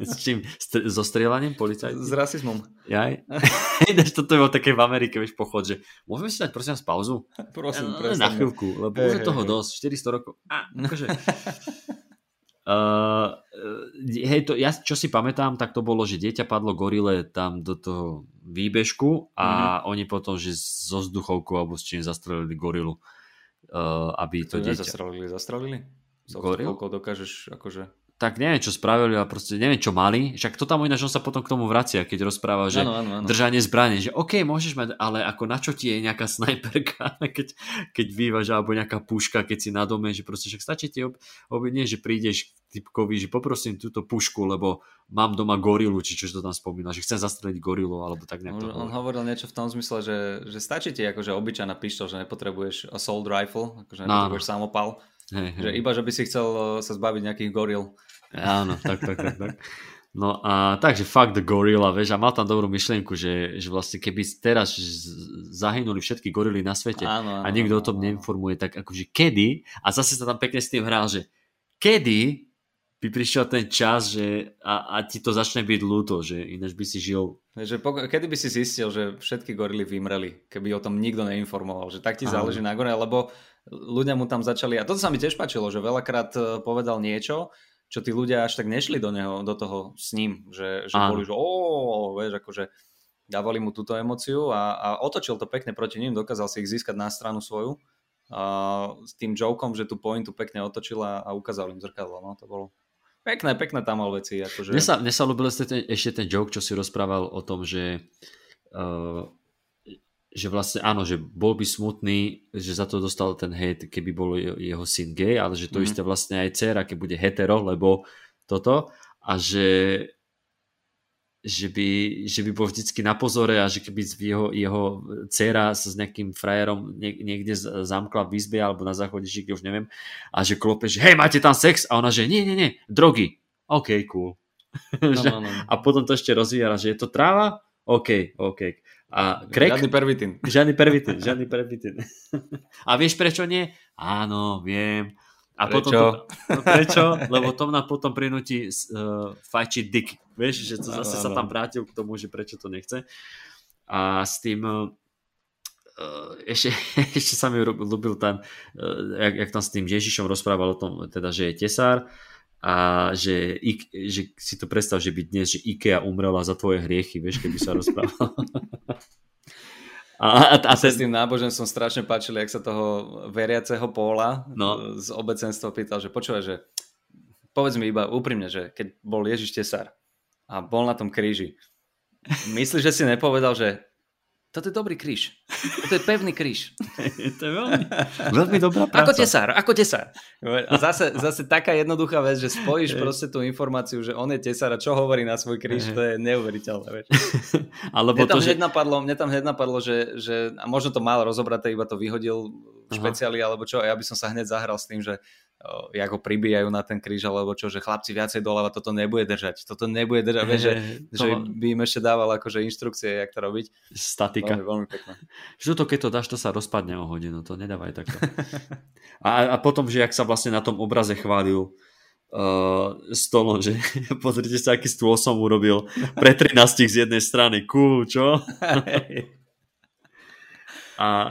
S čím? Str- so strieľaním policajtí? S rasizmom. Jaj? Toto je bol také v Amerike, vieš, pochod, že môžeme si dať prosím vás pauzu? Prosím, ja, prosím. Na chvíľku, lebo už toho hej. dosť, štyristo rokov. Á, akože... uh, hej, to, ja čo si pamätám, tak to bolo, že dieťa padlo gorile tam do toho výbežku a mm-hmm. oni potom, že zo vzduchovkou alebo s čím zastrelili gorilu. Uh, aby to, to dieťa... Zastrelili, zastrelili? Goril? Koľko dokážeš, akože... Tak neviem, čo spravili, ale proste neviem, čo mali. Však to tam ináč, on sa potom k tomu vracia, keď rozpráva, že ano, ano, ano. Držanie zbrane, že OK, môžeš mať, ale ako na čo ti je nejaká snajperka, keď, keď vyváža, alebo nejaká puška, keď si na dome, že proste však stačí ti ob, ob, nie, že prídeš k typkovi, že poprosím túto pušku, lebo mám doma gorilu, či čo to tam spomínal, že chcem zastreliť gorilu, alebo tak nejak to hovoril. On hovoril niečo v tom zmysle, že, že stačí ti akože obyčajná pištoľ, že nepotrebuješ assault rifle, akože nepotrebuješ samopal. Hej, hej. Že iba, že by si chcel sa zbaviť nejakých goril. Áno, tak, tak, tak, tak. No a takže fuck the gorilla, vieš, a mal tam dobrú myšlienku, že, že vlastne keby teraz zahynuli všetky gorily na svete áno, a nikto áno, o tom neinformuje, tak akože kedy, a zase sa tam pekne s tým hral, že kedy by prišiel ten čas, že a, a ti to začne byť ľúto, že ináč by si žil... Že poko- kedy by si zistil, že všetky gorily vymreli, keby o tom nikto neinformoval, že tak ti áno. záleží na gore, lebo ľudia mu tam začali, a toto sa mi tiež páčilo, že veľakrát povedal niečo, čo tí ľudia až tak nešli do neho, do toho s ním, že, že boli, že ó, vieš, akože dávali mu túto emóciu a, a otočil to pekne proti ním, dokázal si ich získať na stranu svoju a, s tým jokom, že tú pointu pekne otočila a ukázal im zrkadlo, no to bolo pekné, pekné tam mal veci. Akože... Mne sa, mne sa ľúbil ešte ten, ešte ten joke, čo si rozprával o tom, že uh, že vlastne áno, že bol by smutný, že za to dostal ten hate, keby bol jeho syn gay, ale že to mm. isté vlastne aj dcéra, keď bude hetero, lebo toto, a že, že, by, že by bol vždycky na pozore a že keby jeho, jeho dcéra sa s nejakým frajerom niekde zamkla v izbe alebo na záchode, kde už neviem, a že klope, že hej, máte tam sex? A ona, že nie, nie, nie, drogy. OK, cool. No, že, no, no. A potom to ešte rozvíjala, že je to tráva? OK, OK. A krek? Žiadny pervitín. Žiadny pervitín, žiadny pervitín. A vieš prečo nie? Áno, viem. A prečo? Potom to, no prečo? Lebo Tom nám potom prinúti uh, fajčiť dick. Vieš, že to zase sa tam vrátil k tomu, že prečo to nechce. A s tým uh, ešte, ešte sa mi ľúbil tam, uh, jak, jak tam s tým Ježišom rozprával o tom, teda, že je tesár a že, že si to predstav, že by dnes, že IKEA umrela za tvoje hriechy, vieš, keby sa rozprávala. A, a, a ten... S tým náboženstvom strašne páčili, jak sa toho veriaceho Póla no. z obecenstva pýtal, že počúvaj, že povedz mi iba úprimne, že keď bol Ježiš tesár a bol na tom kríži, myslíš, že si nepovedal, že toto je dobrý kríž. To je pevný kríž. To je veľmi, veľmi dobrá práca. Ako tesár, ako tesár. A zase, zase taká jednoduchá vec, že spojíš proste tú informáciu, že on je tesár a čo hovorí na svoj kríž, to je neuveriteľné. Več. Alebo mne, tam to, že... napadlo, mne tam hneď napadlo, že, že a možno to mal rozobraté, iba to vyhodil špeciály alebo čo, a ja by som sa hneď zahral s tým, že jak ho pribíjajú na ten kríž alebo čo, že chlapci viacej doľava, toto nebude držať, toto nebude držať, vieš, že, že by im ešte dával akože inštrukcie, jak to robiť. Statika. Veľmi, veľmi pekné. Že to keď to dáš, to sa rozpadne o hodinu, to nedávaj takto. A, a potom, že jak sa vlastne na tom obraze chválil uh, stolom, že pozrite sa, aký stôl som urobil pre trinástich z jednej strany, cool, čo? A,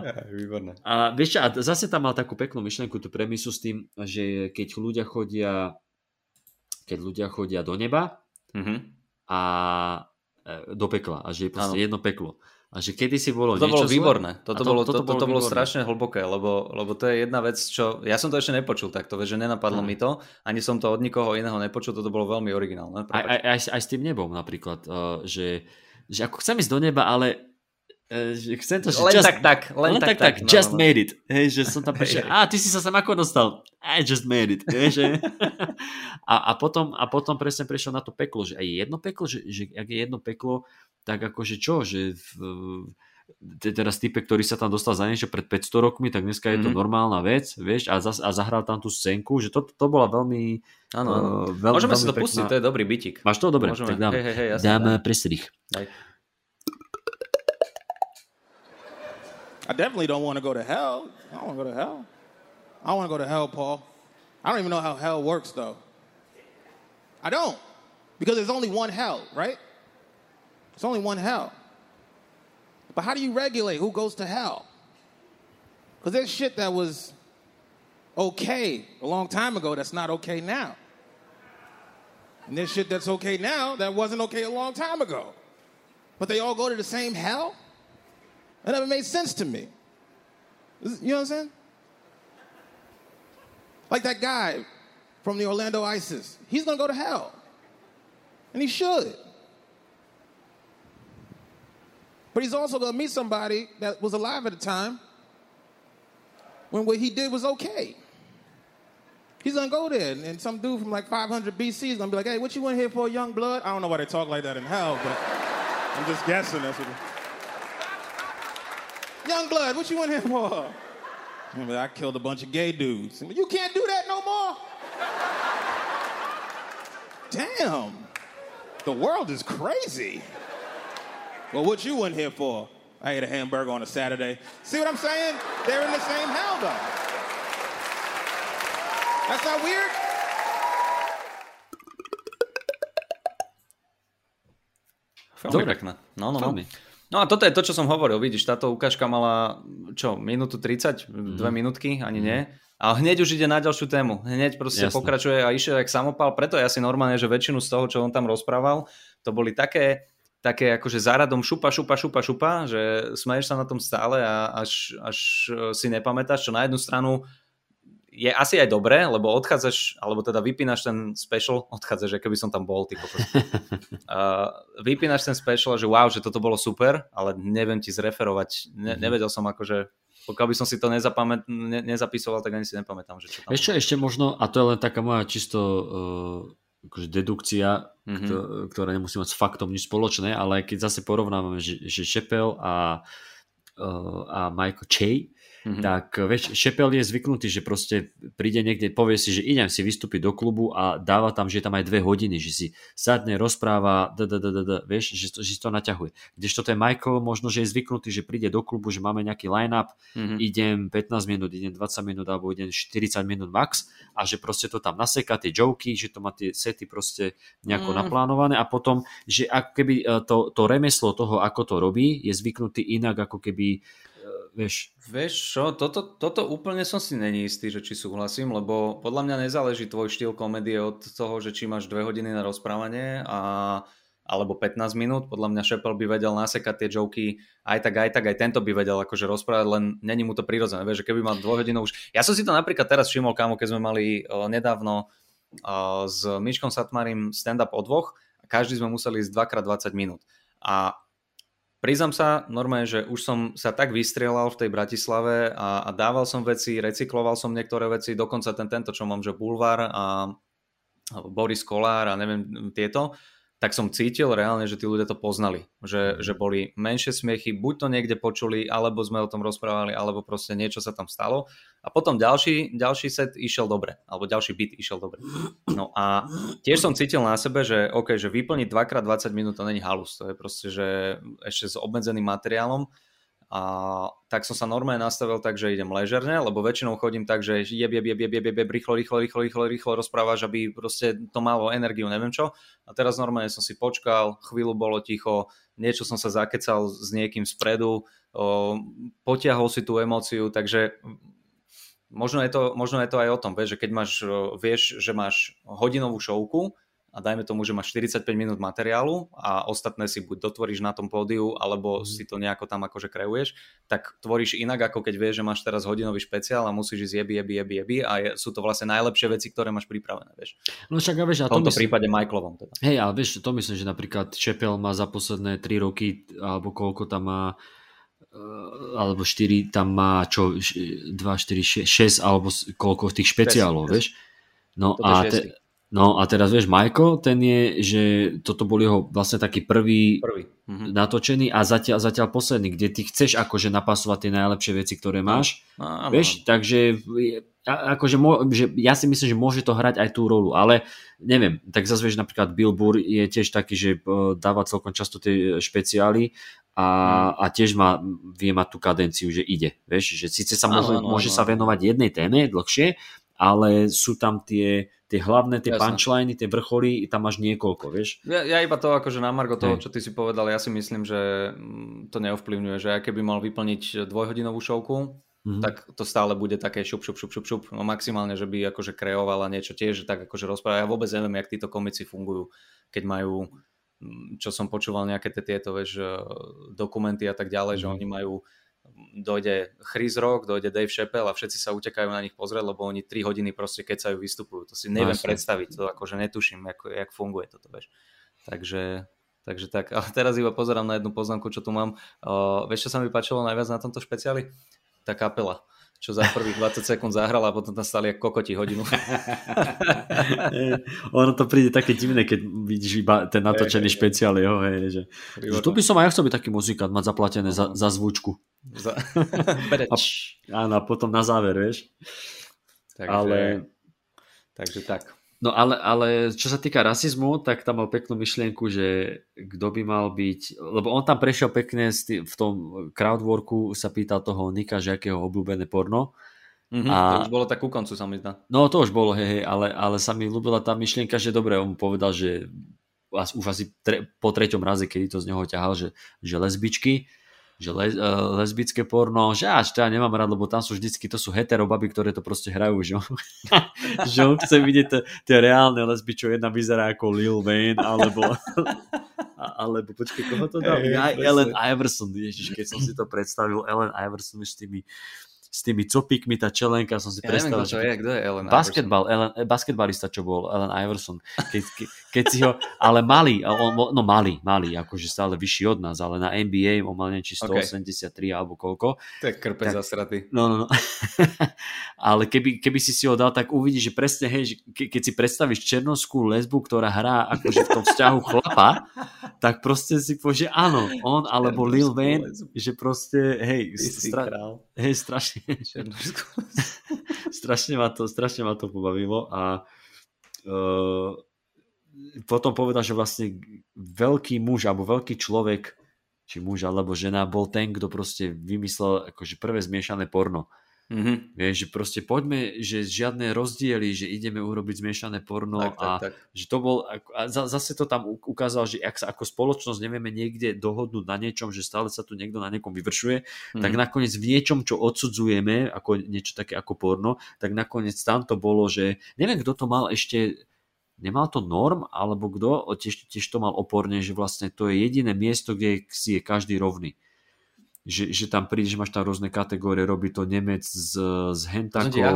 a, vieš, a zase tam mal takú peknú myšlenku, tú premisu s tým, že keď ľudia chodia keď ľudia chodia do neba mm-hmm. a e, do pekla, a že je proste ano. jedno peklo a že kedysi bolo to niečo bolo výborné. Toto, to, bolo, toto, toto bolo, to, to bolo strašne hlboké, lebo, lebo to je jedna vec, čo ja som to ešte nepočul takto, že nenapadlo mm. mi to, ani som to od nikoho iného nepočul, toto bolo veľmi originálne. Aj, aj, aj, aj s tým nebom napríklad, že, že ako chcem ísť do neba, ale chcem to, že len just, tak, tak, len, len tak, tak, tak, just no, made it. Hej, že som tam prišiel, a ty si sa sem ako dostal? I just made it. Hej, že? A, a, potom, a potom presne prišiel na to peklo, že aj jedno peklo, že, že ak je jedno peklo, tak akože čo, že v, teraz typek, ktorý sa tam dostal za niečo pred päťsto rokmi, tak dneska je to mm-hmm. normálna vec, vieš, a, zas, a zahral tam tú scénku, že to, to bola veľmi... Áno, veľ, môžeme veľmi si to pekná... pustiť, to je dobrý bitík. Máš to? Dobre, môžeme. Tak dám, hej, hej, jasne, dám prestrih. Daj. I definitely don't want to go to hell. I don't want to go to hell. I don't want to go to hell, Paul. I don't even know how hell works, though. I don't. Because there's only one hell, right? There's only one hell. But how do you regulate who goes to hell? Because there's shit that was okay a long time ago that's not okay now. And there's shit that's okay now that wasn't okay a long time ago. But they all go to the same hell? That never made sense to me. You know what I'm saying? Like that guy from the Orlando ISIS. He's going to go to hell. And he should. But he's also going to meet somebody that was alive at the time when what he did was okay. He's going to go there. And some dude from like five hundred B C is going to be like, hey, what you in here for, young blood? I don't know why they talk like that in hell, but I'm just guessing that's what it is. Young blood, what you in here for? I killed a bunch of gay dudes. You can't do that no more? Damn. The world is crazy. Well, what you in here for? I ate a hamburger on a Saturday. See what I'm saying? They're in the same hell, though. That's not weird? Dobre. No, no, no. No a toto je to, čo som hovoril, vidíš, táto ukážka mala, čo, minútu tridsať, mm. dve minútky, ani mm. nie. A hneď už ide na ďalšiu tému, hneď proste Jasne. pokračuje a išiel jak samopal, preto je asi normálne, že väčšinu z toho, čo on tam rozprával, to boli také, také akože záradom šupa, šupa, šupa, šupa, že smeješ sa na tom stále a až, až si nepamätáš, čo na jednu stranu je asi aj dobré, lebo odchádzaš, alebo teda vypínaš ten special, odchádzaš, akoby som tam bol, ty kokos. Uh, vypínaš ten special, že wow, že toto bolo super, ale neviem ti zreferovať, ne, nevedel som akože, pokiaľ by som si to nezapamät, ne, nezapisoval, tak ani si nepamätám, že čo tam. Ešte, ešte možno, a to je len taká moja čisto uh, akože dedukcia, mm-hmm. kto, ktorá nemusí mať s faktom nič spoločné, ale keď zase porovnávame, že, že Chappelle a, uh, a Michael Che, Mm-hmm. tak vieš, Chappelle je zvyknutý, že proste príde niekde, povie si, že idem si vystúpiť do klubu a dáva tam, že je tam aj dve hodiny, že si sadne, rozpráva, da, da, da, da, vieš, že, že si to naťahuje. Kdežto to je Michael, možno, že je zvyknutý, že príde do klubu, že máme nejaký line-up, mm-hmm. idem pätnásť minút, idem dvadsať minút, alebo idem štyridsať minút max a že proste to tam naseka, tie joky, že to má tie sety proste nejako mm. naplánované a potom, že ako keby to, to remeslo toho, ako to robí, je zvyknutý inak, ako keby Vieš. Vieš čo, toto, toto úplne som si není istý, že či súhlasím, lebo podľa mňa nezáleží tvoj štýl komédie od toho, že či máš dve hodiny na rozprávanie a, alebo pätnásť minút. Podľa mňa Chappelle by vedel nasekať tie joky aj tak, aj tak, aj tento by vedel akože rozprávať, len není mu to prirodzené. Vieš, že keby mal dve hodiny už... Ja som si to napríklad teraz všimol, kámo, keď sme mali o, nedávno o, s Miškom Satmarim stand-up o dvoch, každý sme museli ísť dvakrát dvadsať minút. A priznám sa normálne, že už som sa tak vystrelal v tej Bratislave a, a dával som veci, recykloval som niektoré veci, dokonca ten tento, čo mám, že Bulvár a Boris Kolár a neviem tieto, tak som cítil reálne, že tí ľudia to poznali. Že, že boli menšie smiechy, buď to niekde počuli, alebo sme o tom rozprávali, alebo proste niečo sa tam stalo. A potom ďalší, ďalší set išiel dobre, alebo ďalší beat išiel dobre. No a tiež som cítil na sebe, že OK, že vyplniť dvakrát dvadsať minút to není halus, to je proste, že ešte s obmedzeným materiálom. A tak som sa normálne nastavil tak, že idem ležerne, lebo väčšinou chodím tak, že jeb, jeb, jeb, jeb, jeb, jeb, rýchlo, rýchlo, rýchlo, rýchlo, rýchlo rozprávaš, aby proste to malo energiu, neviem čo. A teraz normálne som si počkal, chvíľu bolo ticho, niečo som sa zakecal s niekým spredu, o, potiahol si tú emóciu, takže... Možno je to, možno je to aj o tom, vieš, že keď máš, vieš, že máš hodinovú šovku a dajme tomu, že máš štyridsaťpäť minút materiálu a ostatné si buď dotvoríš na tom pódiu, alebo si to nejako tam akože kreuješ, tak tvoríš inak, ako keď vieš, že máš teraz hodinový špeciál a musíš ísť jebi, jebi, jebi, jebi a je, sú to vlastne najlepšie veci, ktoré máš pripravené, vieš. No však, a vieš, a to v tomto myslím, prípade Michaelovom teda. Hej, ale vieš, to myslím, že napríklad Chappelle má za posledné tri roky, alebo koľko tam má, alebo štyri, tam má čo dva, štyri, šesť alebo koľko tých špeciálov, šesť, vieš? No a, te, no a teraz vieš, Michael, ten je, že toto bol jeho vlastne taký prvý, prvý. Mhm. natočený a zatiaľ, zatiaľ posledný, kde ty chceš akože napasovať tie najlepšie veci, ktoré máš, no, vieš? No. Takže akože, že ja si myslím, že môže to hrať aj tú rolu, ale neviem, tak zase vieš, napríklad Bill Burr je tiež taký, že dáva celkom často tie špeciály, A, a tiež má, vie mať tú kadenciu, že ide, vieš, že síce sa môže, áno, áno, môže áno. sa venovať jednej téme dlhšie, ale sú tam tie, tie hlavné, tie Jasne. punchliny, tie vrcholy, tam máš niekoľko, vieš. Ja, ja iba to akože na margo toho, Hej. čo ty si povedal, ja si myslím, že to neovplyvňuje, že aj keby mal vyplniť dvojhodinovú šovku, mm-hmm. tak to stále bude také šup, šup, šup, šup, šup, no maximálne, že by akože kreovala niečo tiež, tak akože rozpráva, ja vôbec neviem, jak títo komici fungujú, keď majú čo som počúval nejaké tieto, vieš, dokumenty a tak ďalej, mm. že oni majú, dojde Chris Rock, dojde Dave Chappelle a všetci sa utekajú na nich pozrieť, lebo oni tri hodiny proste kecajú, vystupujú. To si neviem Máš predstaviť, to akože netuším, jak, jak funguje toto, vieš. Takže, takže tak, ale teraz iba pozerám na jednu poznámku, čo tu mám. Uh, vieš, čo sa mi páčilo najviac na tomto špeciáli? Tá kapela, čo za prvých dvadsať sekúnd zahrala a potom tam stali ako kokoti hodinu. Ono to príde také divné, keď vidíš iba ten natočený hey, špeciál. Hey, jeho, hej, že... To by som aj chcel byť taký muzikant, mať zaplatené za, za zvučku. Za... a, áno, potom na záver, vieš. Takže, ale... takže tak. No ale, ale čo sa týka rasizmu, tak tam mal peknú myšlienku, že kto by mal byť... Lebo on tam prešiel pekne tý, v tom crowdworku, sa pýtal toho Nika, že akého obľúbené porno. Mm-hmm, a... To už bolo tak ku koncu, sa mi zdá. No to už bolo, hej, hej, ale, ale sa mi ľúbila tá myšlienka, že dobre, on povedal, že už asi tre, po treťom raze, kedy to z neho ťahal, že, že lesbičky, že les, uh, lesbické porno, že až to ja nemám rád, lebo tam sú vždycky, to sú heterobaby, ktoré to proste hrajú, že on, že on chce vidieť t- tie reálne lesby, čo jedna vyzerá ako Lil Wayne, alebo alebo počkej, koho to dal? Hey, Allen Iverson, ježiš, keď som si to predstavil, Allen Iverson s tými s tými copíkmi, tá čelenka, som si ja predstavil. Neviem, čo je, kto je Allen Iverson? Basketbal, Allen, basketbalista, čo bol Allen Iverson. Ke, ke, keď si ho, ale malý, no malý, malý, akože stále vyšší od nás, ale na en bí ej on mal niečo stoosemdesiattri okay. alebo koľko. To je krpe zasratý. No, no, no. Ale keby, keby si si ho dal, tak uvidíš, že presne, hej, že ke, keď si predstavíš černoskú lesbu, ktorá hrá akože v tom vzťahu chlapa, tak proste si povieš, že áno, on alebo Lil Wayne, že proste, hej, stra, hej strašne strašne, ma to, strašne ma to pobavilo a uh, potom povedal, že vlastne veľký muž alebo veľký človek, či muž alebo žena, bol ten, kto proste vymyslel akože prvé zmiešané porno. Mm-hmm. Vieš, že proste poďme, že žiadne rozdiely, že ideme urobiť zmiešané porno tak, a tak, tak. Že to bol, a zase to tam ukázal, že ak sa ako spoločnosť nevieme niekde dohodnúť na niečom, že stále sa tu niekto na niekom vyvršuje, mm-hmm. tak nakoniec v niečom, čo odsudzujeme, ako niečo také ako porno, tak nakoniec tam to bolo, že neviem, kto to mal ešte, nemal to Norm, alebo kto, tiež, tiež to mal oporne, že vlastne to je jediné miesto, kde si je každý rovný. Že, že tam prídeš, máš tam rôzne kategórie, robí to Nemec z, z hentakou. Ja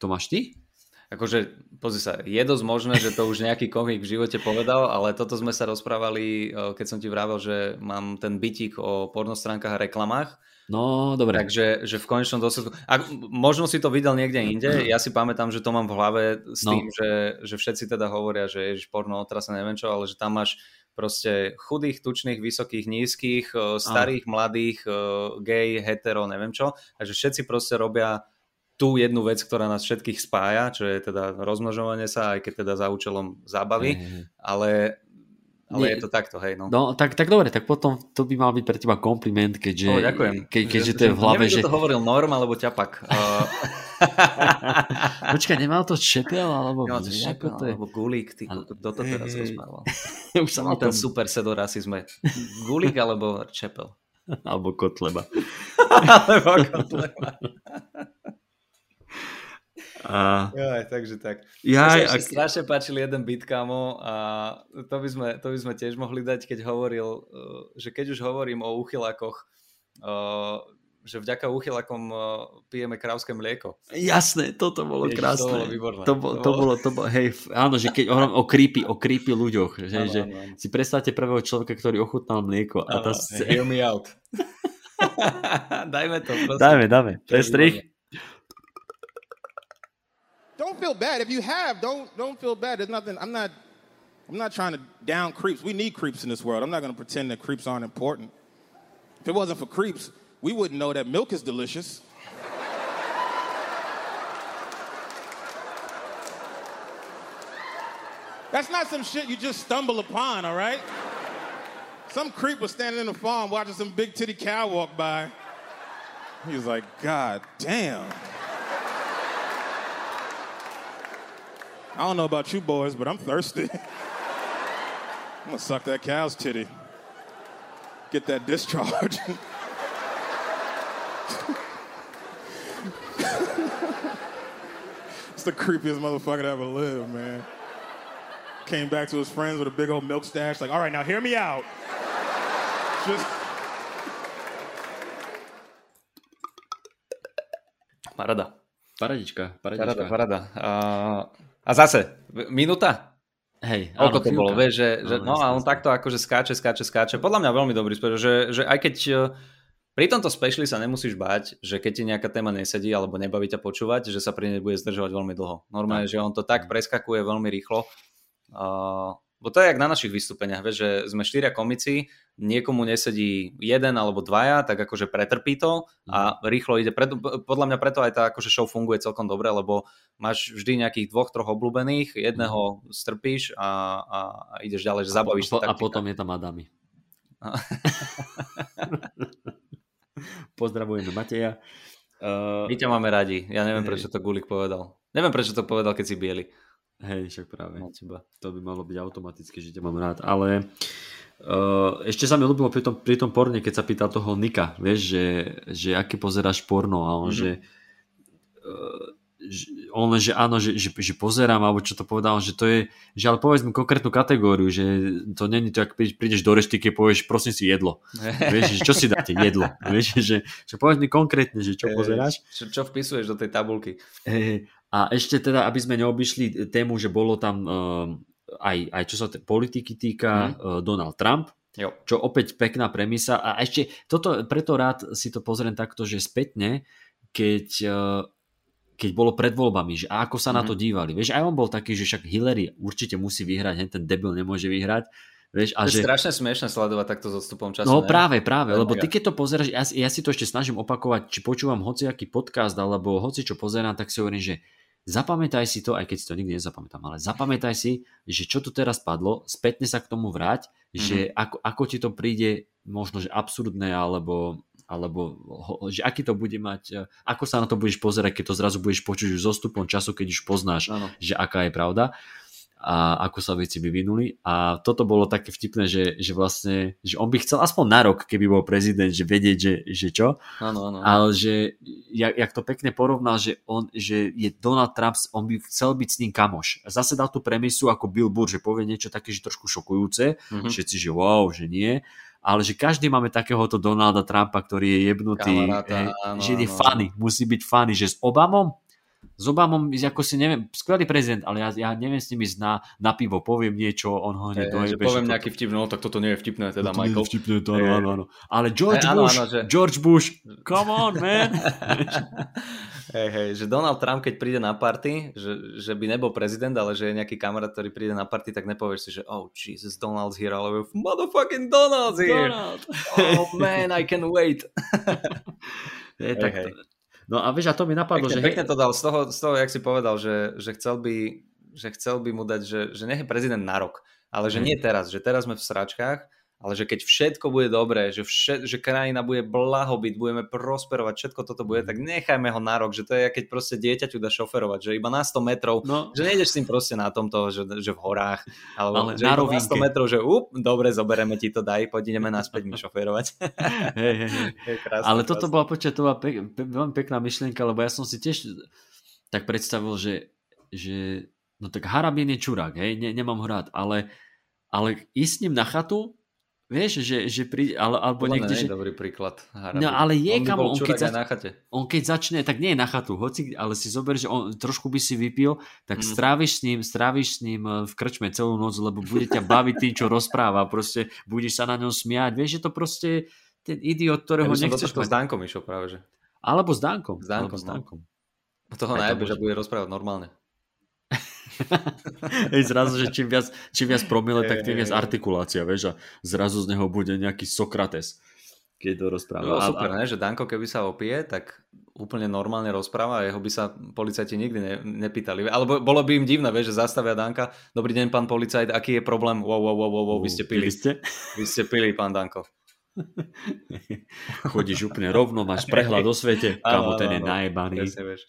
to máš ty? Akože, pozri sa, je dosť možné, že to už nejaký komik v živote povedal, ale toto sme sa rozprávali, keď som ti vravel, že mám ten bytík o pornostránkach a reklamách. No, dobre. Takže že v konečnom dôsledku... A možno si to videl niekde inde, ja si pamätám, že to mám v hlave s tým, no. že, že všetci teda hovoria, že ježiš, porno otrasa, neviem čo, ale že tam máš proste chudých, tučných, vysokých, nízkych, starých, Aj. mladých, gej, hetero, neviem čo. Takže všetci proste robia tú jednu vec, ktorá nás všetkých spája, čo je teda rozmnožovanie sa, aj keď teda za účelom zábavy, mm. ale, ale je to takto, hej. No, no tak, tak dobre, tak potom to by mal byť pre teba kompliment, keďže, oh, ke, keďže to je v hlave, neviem, že... to hovoril Norm alebo ťapak. Počkaj, nemal to Chappelle alebo nemal to Chappelle, to je... alebo Gulík, ty, ale... kto to teraz rozprával? Už som mal ten super set o rasizme. Gulík alebo Chappelle? Alebo Kotleba. alebo Kotleba. A... Jaj, takže tak. Jaj, ak... strašne páčil jeden bit, kamo, a to by, sme, to by sme tiež mohli dať, keď hovoril, že keď už hovorím o úchylakoch, že vďaka úchylakom pijeme krávské mlieko. Jasné, toto bolo Ježiš, krásne. To bolo výborné. To, bo, to, bolo, to bolo, hej, áno, že keď o creepy, o creepy ľuďoch, že, áno, že áno. Si predstavte prvého človeka, ktorý ochutnal mlieko. A áno, tá... Hear me out. Dajme to, prosím. Dajme, dáme. Prestrich. Don't feel bad if you have. Don't don't feel bad. There's nothing. I'm not I'm not trying to down creeps. We need creeps in this world. I'm not going to pretend that creeps aren't important. If it wasn't for creeps, we wouldn't know that milk is delicious. That's not some shit you just stumble upon, all right? Some creep was standing in the farm watching some big titty cow walk by. He was like, God damn. I don't know about you boys, but I'm thirsty. I'm gonna suck that cow's titty. Get that discharge. It's the creepiest motherfucker that ever lived, man. Came back to his friends with a big old milk stash, like, all right, now hear me out. Just... Parada. Paradička, paradička. Parada, parada. Uh... A zase, minúta? Hej, áno, to bolo, vieš, že, že no a on takto akože skáče, skáče, skáče. Podľa mňa veľmi dobrý spôsob, že, že aj keď pri tomto speciali sa nemusíš bať, že keď ti nejaká téma nesedí alebo nebaví ťa počúvať, že sa pri nej bude zdržovať veľmi dlho. Normálne, že on to tak preskakuje veľmi rýchlo. Uh, bo to je jak na našich vystúpeniach, vieš, že sme štyria komici, niekomu nesedí jeden alebo dvaja, tak akože pretrpí to a rýchlo ide. Preto, podľa mňa preto aj tá akože show funguje celkom dobre, lebo máš vždy nejakých dvoch, troch obľúbených, jedného strpíš a, a ideš ďalej, že zabavíš sa. A potom je tam Adami. Pozdravujeme Mateja. Uh, My ťa máme radi. Ja neviem, prečo to Gulik povedal. Neviem, prečo to povedal, keď si bieli. Hej, však práve. To by malo byť automatické, že ťa mám rád, ale... Uh, ešte sa mi ľúbilo pri tom, pri tom porne, keď sa pýtal toho Nika, vieš, že, že aký pozeráš porno a on, mm-hmm. že, uh, on len, že áno, že, že, že pozerám, alebo čo to povedal, že to je, že ale povedz mi konkrétnu kategóriu, že to není to, ak prídeš do reštiky, povieš, prosím si jedlo. Vieš, čo si dáte? Jedlo. Vieš, že, že povedz mi konkrétne, že čo pozeráš. Čo, čo vpisuješ do tej tabulky. A ešte teda, aby sme neobyšli tému, že bolo tam um, aj, aj čo sa t- politiky týka, mm. Donald Trump. Jo. Čo opäť pekná premisa, a ešte toto, preto rád si to pozriem takto, že spätne, keď, keď bolo pred voľbami, že ako sa mm. na to dívali, vieš, aj on bol taký, že však Hillary určite musí vyhrať, hej, ten debil nemôže vyhrať, vieš, a to je že... strašne smiešne sledovať takto s odstupom času. No ne? práve, práve, lebo ty keď to pozeráš, ja, ja si to ešte snažím opakovať, či počúvam hociaký podcast, alebo hoci čo pozerám, tak si hovorím, že zapamätaj si to, aj keď si to nikdy nezapamätám, ale zapamätaj si, že čo tu teraz padlo, spätne sa k tomu vráť, že mm-hmm. ako, ako ti to príde možno, že absurdné, alebo, alebo že aký to bude mať, ako sa na to budeš pozerať, keď to zrazu budeš počuť už zostupom času, keď už poznáš, ano. Že aká je pravda a ako sa veci vyvinuli. A toto bolo také vtipné, že, že vlastne, že on by chcel aspoň na rok, keby bol prezident, že vedieť, že, že čo, ano, ano. Ale že jak, jak to pekne porovnal, že on, že je Donald Trump, on by chcel byť s ním kamoš. Zase dal tú premisu ako Bill Burr, že povie niečo také, že trošku šokujúce, mm-hmm. všetci, že wow, že nie, ale že každý máme takéhoto Donalda Trumpa, ktorý je jebnutý, kamaráta, áno, že je funny, musí byť funny, že s Obamom, s Obamom, ako si neviem, skvelý prezident, ale ja, ja neviem s nimi ísť na, na pivo, poviem niečo, on ho hneď dojebe. Poviem nejaký vtip, no tak toto nie je vtipné, teda toto Michael. Toto nie je vtipné, to áno, áno, áno. Ale George hey, Bush, áno, áno, že... George Bush, come on, man. Hej, hej, že Donald Trump, keď príde na party, že, že by nebol prezident, ale že je nejaký kamarát, ktorý príde na party, tak nepovieš si, že oh, Jesus, Donald's here, ale motherfucking Donald's here. Donald. Oh, man, I can wait. Hej, tak hej. No a vieš, a to mi napadlo, pekne, že... Pekne to dal z toho, z toho, jak si povedal, že, že, chcel by, že chcel by mu dať, že, že nech je prezident na rok, ale že mm. nie teraz, že teraz sme v sračkách, ale že keď všetko bude dobré, že, všet, že krajina bude blahobyt, budeme prosperovať, všetko toto bude, tak nechajme ho na rok, že to je, keď proste dieťaťu dá šoferovať, že iba na sto metrov, no. Že nejdeš s tým proste na tomto, že, že v horách, alebo ale že na, na sto metrov, že up, dobre, zoberieme ti to, daj, poď ideme naspäť mi šoferovať. Hej, hej, hej. Krásne, ale krásne. Toto bola počiatová pek, pe, veľmi pekná myšlienka, lebo ja som si tiež tak predstavil, že, že no tak Harabin je čurák, hej, ne, nemám ho rád, ale, ale ísť s ním na chatu. Vieš, že, že príde, ale, alebo to niekde... To nie je že... dobrý príklad. Harabi. No ale je, on kam... On keď, zač... on keď začne, tak nie je na chatu, hoci, ale si zober, že on trošku by si vypil, tak mm. stráviš s ním, stráviš s ním v krčme celú noc, lebo bude ťa baviť tým, čo rozpráva, proste budeš sa na ňom smiať, vieš, že to proste ten idiot, ktorého ja nechceš... Ja by som s Dankom išiel práve, že... Alebo s Dankom. S Dankom, s Dankom. No. Toho najebe, že bude rozprávať normálne. Zrazu, že čím viac, čím viac promile, tak tým viac artikulácia, vieš, a zrazu z neho bude nejaký Sokrates, keď to rozpráva. No, super, a... ne, že Danko, keby sa opije, tak úplne normálne rozpráva a jeho by sa policajti nikdy ne, nepýtali. Alebo bolo by im divné, vieš, že zastavia Danka, dobrý deň, pán policajt, aký je problém? Wow, wow, wow, wow, wow, vy ste pili. Vy ste pili, pán Danko. Chodíš úplne rovno, máš prehľad o svete, kamo ten je najebaný. Jasne, vieš.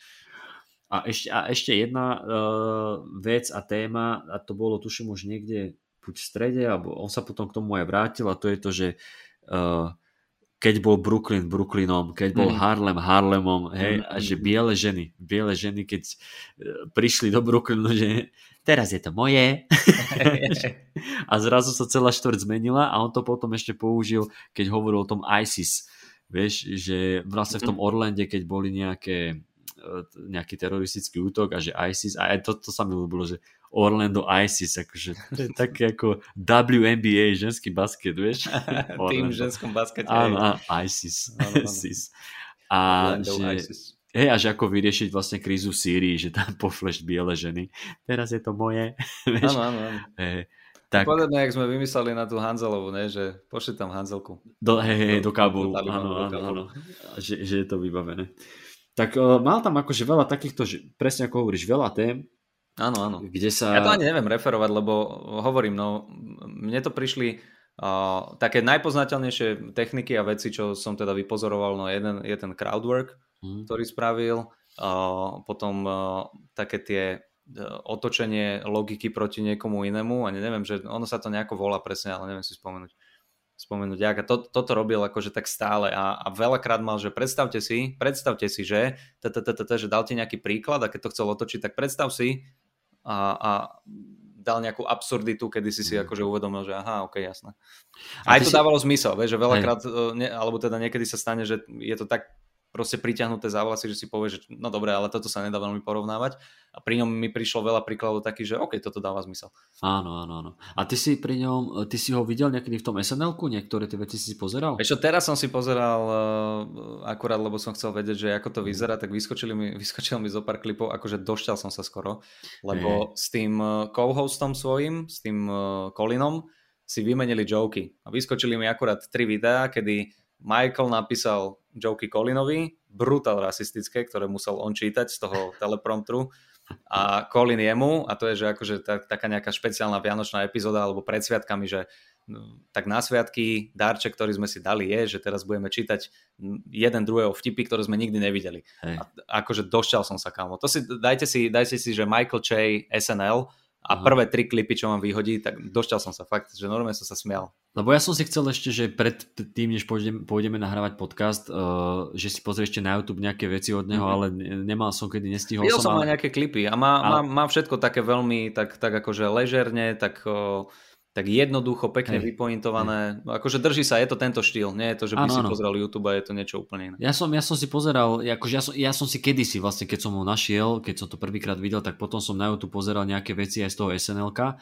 A ešte, a ešte jedna uh, vec a téma, a to bolo tuším už niekde buď v strede, alebo on sa potom k tomu aj vrátil, a to je to, že uh, keď bol Brooklyn Brooklynom, keď bol mm. Harlem Harlemom, hej, mm. a že biele ženy, biele ženy, keď uh, prišli do Brooklynu, že teraz je to moje. A zrazu sa celá štvrť zmenila a on to potom ešte použil, keď hovoril o tom ISIS. Vieš, že vlastne v tom Orlande, keď boli nejaké nejaký teroristický útok a že ISIS, a aj to, to sa mi ľúbilo, že Orlando ISIS, akože to je také ako W N B A, ženský basket, vieš? Tým v ženskom baskete. Áno, ISIS. Áno, áno. ISIS. A, Orlando, že, ISIS. Hej, a že ako vyriešiť vlastne krízu v Sýrii, že tam pofleš biele ženy. Teraz je to moje. Áno, áno, áno. Hej. Tak... Podobne, jak sme vymysleli na tú Hanzelovú, ne? Že pošli tam Hanzelku. Do, hej, hej, do Kabulu. Áno, áno, áno, áno. Že, že je to vybavené. Tak uh, mal tam akože veľa takýchto, že presne ako hovoríš, veľa tém. Áno, áno. Kde sa... Ja to ani neviem referovať, lebo hovorím, no mne to prišli uh, také najpoznateľnejšie techniky a veci, čo som teda vypozoroval, no jeden je ten crowdwork, mm. ktorý spravil, uh, potom uh, také tie uh, otočenie logiky proti niekomu inému, a neviem, že ono sa to nejako volá presne, ale neviem si spomenúť. spomenúť. Ja, to, toto robil akože tak stále a, a veľakrát mal, že predstavte si, predstavte si, že že dal ti nejaký príklad a keď to chcel otočiť, tak predstav si a, a dal nejakú absurditu, kedy si si akože uvedomil, že aha, ok, jasné. A aj to si... dávalo zmysel, vieš, že veľakrát, ne, alebo teda niekedy sa stane, že je to tak proste pritiahnuté za vlasy, že si povie, že no dobre, ale toto sa nedá veľmi porovnávať. A pri ňom mi prišlo veľa príkladov takých, že OK, toto dáva zmysel. Áno, áno, áno. A ty si pri ňom, ty si ho videl niekedy v tom es en elku? Niektoré tie veci si pozeral? Ešte teraz som si pozeral akurát, lebo som chcel vedieť, že ako to vyzerá, tak vyskočili mi, vyskočil mi zo pár klipov, akože došťal som sa skoro, lebo hey. S tým co-hostom svojím, s tým Colinom si vymenili joky. A vyskočili mi akurát tri videá, kedy Michael napísal joky Colinovi, brutál rasistické, ktoré musel on čítať z toho teleprompteru a Colin jemu, a to je, že akože tak, taká nejaká špeciálna vianočná epizóda alebo pred sviatkami, že no, tak na sviatky darček, ktorý sme si dali je, že teraz budeme čítať jeden druhého vtipy, ktoré sme nikdy nevideli. A, akože došťal som sa, kámo. To si, dajte, si, dajte si, že Michael Che es en el a prvé tri klipy, čo vám vyhodí, tak došťal som sa fakt, že normálne som sa smial. Lebo ja som si chcel ešte, že pred tým, než pôjdeme, pôjdeme nahrávať podcast, uh, že si pozrieš ešte na YouTube nejaké veci od neho, mm-hmm. ale nemal som, kedy nestihol som. Videl som ale... na nejaké klipy a má, ale... má, má všetko také veľmi, tak, tak akože ležerne, tak... Uh... tak jednoducho, pekne hey, vypointované. Hey. Akože drží sa, je to tento štýl. Nie je to, že by ano, si ano. Pozeral YouTube a je to niečo úplne iné. Ja som, ja som si pozeral, akože ja som, ja som si kedysi vlastne, keď som ho našiel, keď som to prvýkrát videl, tak potom som na YouTube pozeral nejaké veci aj z toho es en elka,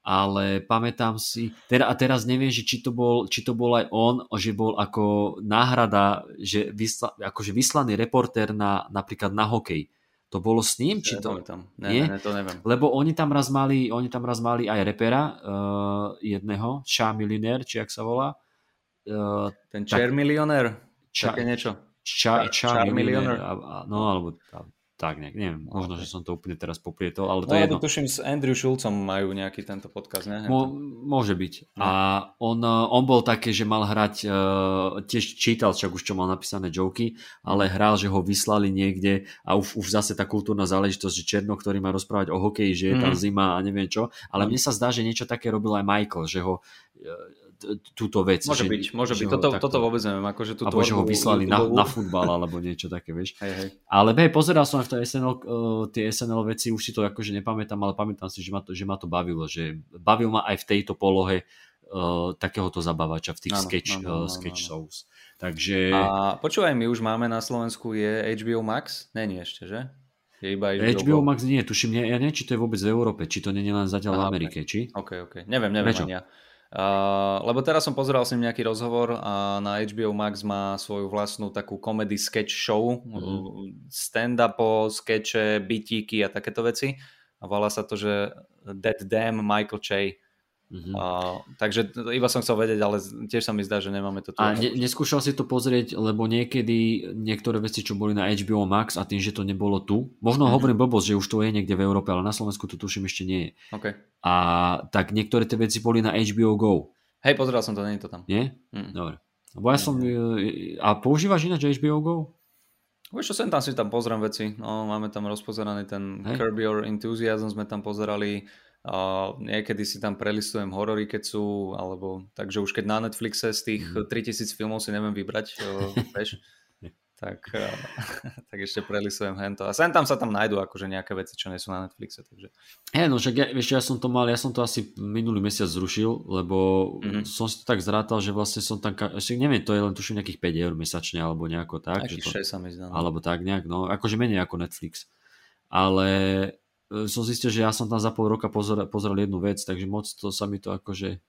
ale pamätám si, ter, a teraz neviem, že či to bol, či to bol aj on, že bol ako náhrada, že vysla, akože vyslaný reportér na, napríklad na hokej. To bolo s ním? Či to... Ne, nie? Ne, to neviem. Lebo oni tam raz mali, oni tam raz mali aj repera uh, jedného, Cha Millionaire, či jak sa volá. Uh, Ten Cha tak... Millionaire, Cha... také niečo. Cha, Cha, Cha Millionaire. No alebo tak nejak, neviem, možno, okay. Že som to úplne teraz poprietol, ale to no, je jedno. No, tuším, s Andrew Schultzom majú nejaký tento podcast, ne? Mô, môže byť. No. A on, on bol také, že mal hrať, uh, tiež čítal, však už čo mal napísané joky, ale hral, že ho vyslali niekde a už, už zase tá kultúrna záležitosť, že Černo, ktorý má rozprávať o hokeji, že je tam mm. zima a neviem čo, ale mne sa zdá, že niečo také robil aj Michael, že ho... Uh, túto vec. Môže že, byť, môže byť. Toto, takto, toto vôbec neviem. Akože tú alebo tvorbu, že ho vyslali na, na futbal alebo niečo také, vieš. Hej, hej. Ale hej, pozeral som aj v es en el, uh, tie es en el veci, už si to akože nepamätám, ale pamätám si, že ma to, že ma to bavilo. Že bavil ma aj v tejto polohe uh, takéhoto zabavača, v tých ano, sketch, ano, ano, uh, sketch ano, ano. shows. Takže... A počúvaj, my už máme na Slovensku je há bé ó Max? Není ešte, že? Je iba há bé ó, há bé ó Max nie, tuším, nie, ja neviem, či to je vôbec v Európe, či to nie je len zatiaľ v Amerike, či? Ok, ok. Neviem, neviem ani ja. Uh, lebo teraz som pozeral s ním nejaký rozhovor a na há bé ó Max má svoju vlastnú takú comedy sketch show, mm-hmm. stand-upo, sketche, bitíky a takéto veci a volá sa to, že That Damn Michael Che. Mm-hmm. Uh, takže iba som chcel vedieť, ale tiež sa mi zdá, že nemáme to tu. A ne, neskúšal si to pozrieť, lebo niekedy niektoré veci, čo boli na há bé ó Max a tým, že to nebolo tu, možno mm-hmm. hovorím blbosť, že už to je niekde v Európe, ale na Slovensku to tuším ešte nie je. Okay. A tak niektoré tie veci boli na há bé ó Go. Hej, pozeral som to, nie je to tam. Nie? Mm. Dobre. Bo ja som, a používaš ináč há bé ó Go? Vieš čo, sem tam si tam pozriem veci. No, máme tam rozpozeraný ten hey. Curb Your Enthusiasm, sme tam pozerali. Uh, niekedy si tam prelistujem horory, keď sú, alebo takže už keď na Netflixe z tých mm. tritisíc filmov si neviem vybrať, uh, veš, tak, uh, tak ešte prelistujem hento. A sem tam sa tam nájdú akože nejaké veci, čo nie sú na Netflixe. Takže. Hey, no, že, vieš, ja som to mal, ja som to asi minulý mesiac zrušil, lebo mm-hmm. som si to tak zrátal, že vlastne som tam, ešte neviem, to je len tuším nejakých päť eur mesačne, alebo nejako tak. Akých šesť sa mi zdá. Alebo tak nejak, no, akože menej ako Netflix. Ale... som zistil, že ja som tam za pol roka pozeral, pozeral jednu vec, takže moc to sa mi to akože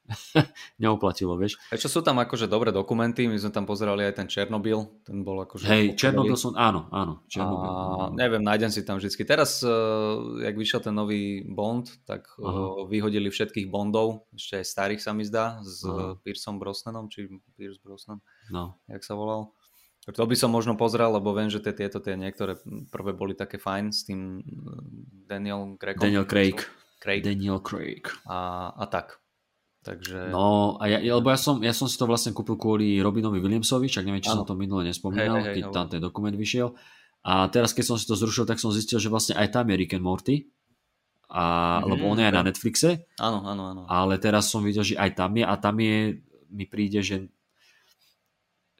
neoplatilo, vieš. A čo sú tam akože dobré dokumenty, my sme tam pozerali aj ten Černobyl, ten bol akože... Hej, Černobyl som, áno, áno, Černobyl. A, neviem, nájdem si tam vždycky. Teraz, uh, jak vyšiel ten nový Bond, tak uh, vyhodili všetkých Bondov, ešte aj starých sa mi zdá, s Aha. Pierceom Brosnanom, či Pierce Brosnan, no. Jak sa volal. To by som možno pozrel, lebo viem, že tie, tieto tie niektoré prvé boli také fajn s tým Daniel Craigom. Daniel Craig. Craig. Daniel Craig. A, a tak. Takže... No, a ja, lebo ja som, ja som si to vlastne kúpil kvôli Robinovi Williamsovi, však neviem, či ano. Som to minule nespomínal, hej, hej, keď hej, tam ten dokument vyšiel. A teraz, keď som si to zrušil, tak som zistil, že vlastne aj tam je Rick and Morty. A, mm-hmm. Lebo on je aj na Netflixe. Áno, áno, áno. Ale teraz som videl, že aj tam je a tam je mi príde, že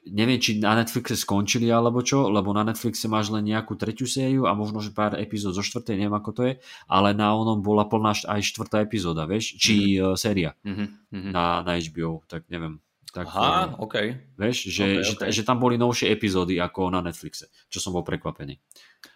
neviem, či na Netflixe skončili alebo čo, lebo na Netflixe máš len nejakú tretiu sériu a možno, že pár epizód zo štvrtej, neviem ako to je, ale na onom bola plná aj štvrtá epizóda, vieš, či mm-hmm. séria mm-hmm. Na, na há bé ó, tak neviem. Tak, Aha, uh, okay. Vieš, že, okay, že, okay. Že, že tam boli novšie epizódy ako na Netflixe, čo som bol prekvapený.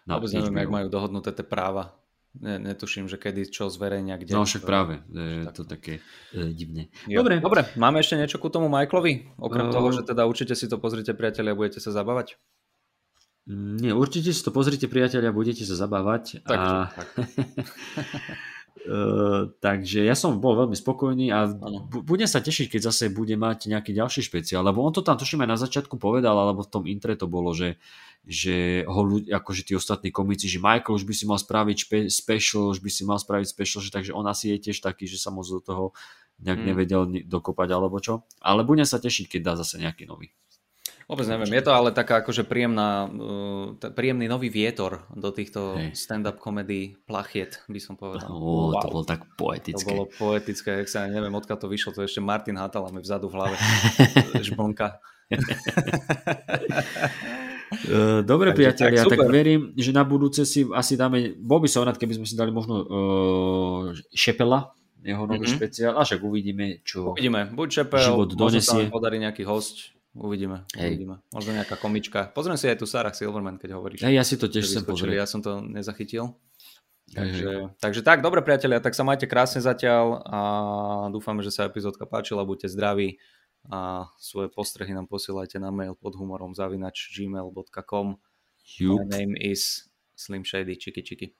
Vôbec neviem, jak majú dohodnuté tie práva. Ne, netuším, že kedy čo zverejňa, kde. No však to, práve, je to také e, divné. Dobre. Dobre, máme ešte niečo ku tomu Michaelovi? Okrem uh, toho, že teda určite si to pozrite, priatelia, budete sa zabávať? Nie, určite si to pozrite, priatelia, budete sa zabávať. Tak, a... tak. Uh, takže ja som bol veľmi spokojný a bu- budem sa tešiť, keď zase bude mať nejaký ďalší špeciál, lebo on to tam tuším aj na začiatku povedal, alebo v tom intre to bolo, že, že ho ľudia, akože tí ostatní komici, že Michael už by si mal spraviť špe- special, už by si mal spraviť special, že takže on asi je tiež taký, že sa moc do toho nejak hmm. nevedel dokopať alebo čo, ale budem sa tešiť, keď dá zase nejaký nový. Vôbec neviem, je to ale taká akože príjemná, uh, príjemný nový vietor do týchto hey. stand-up komedy plachiet, by som povedal. Oh, wow. To bolo tak poetické. To bolo poetické, jak sa neviem, odkiaľ to vyšlo, to ešte Martin Hatala mi vzadu v hlave. Žbonka. Dobre priatelia, tak, tak verím, že na budúce si asi dáme, bol by som rád, keby sme si dali možno uh, Chappella, jeho nový mm-hmm. špeciál, a však uvidíme, čo uvidíme. Buď Chappell, život donesie. Možno sa podarí nejaký host. Uvidíme, Hej. uvidíme. Možno nejaká komička. Pozriem si aj tu Sarah Silverman, keď hovoríš. Hej, ja si to tiež sem pozrieť. Ja som to nezachytil. Takže, takže tak, dobre priatelia, tak sa majte krásne zatiaľ a dúfame, že sa epizódka páčila, buďte zdraví a svoje postrehy nám posielajte na mail pod humorom zavinač gmail bodka com. My name is Slim Shady, čiky čiky.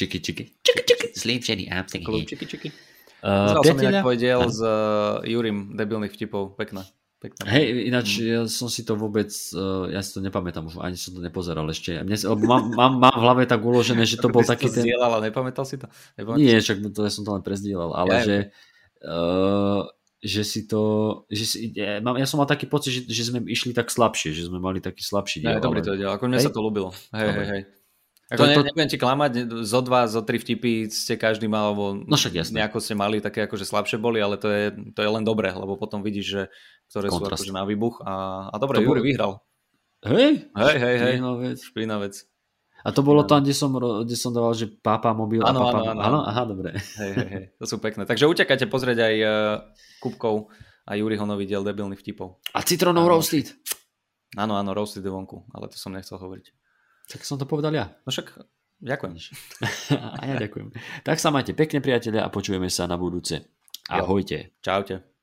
Čiky čiky. Čiky čiky. Slim Shady, I'm thinking. Klub čiky čiky. Uh, Zral som inak tvoj diel s uh, Jurim debilných vtipov, pekné. Hej, ináč mm. ja som si to vôbec, ja si to nepamätám už, ani som to nepozeral ešte. Mne, lebo mám, mám, mám v hlave tak uložené, že to bol taký ten... Zdieľal, ale nepamätal si to? Nepamätal Nie, však to, ja som to len prezdielal, ale ja že, uh, že si to... Že si, ja, mám, ja som mal taký pocit, že, že sme išli tak slabšie, že sme mali taký slabší diel. Ja, dobrý ale... to diel, ako mne hej? sa to ľúbilo. Hej, hej, hej. Ako to, to... nebudem ti klamať, zo dva, zo tri vtipy ste každý mal, alebo no nejako ste mali také akože slabšie boli, ale to je, to je len dobré, lebo potom vidíš, že ktoré kontrast. Sú akože na výbuch a, a dobre, Juri bol... vyhral. Hej, hej, hej, hej. Špína vec. A to bolo tam, kde som, kde som dával, že pápa mobil a pápa... Áno, áno, aha, dobre. Hej, hej, hej, to sú pekné. Takže utekajte pozrieť aj uh, Kupkov a Juriho nový diel debilných vtipov. A Citronov roasted. Áno, áno, roasted je vonku, ale to som nechcel hovoriť. Tak som to povedal ja. No však, ďakujem. A ja ďakujem. Tak sa majte pekne, priatelia, a počujeme sa na budúce. Ahojte. Čaute.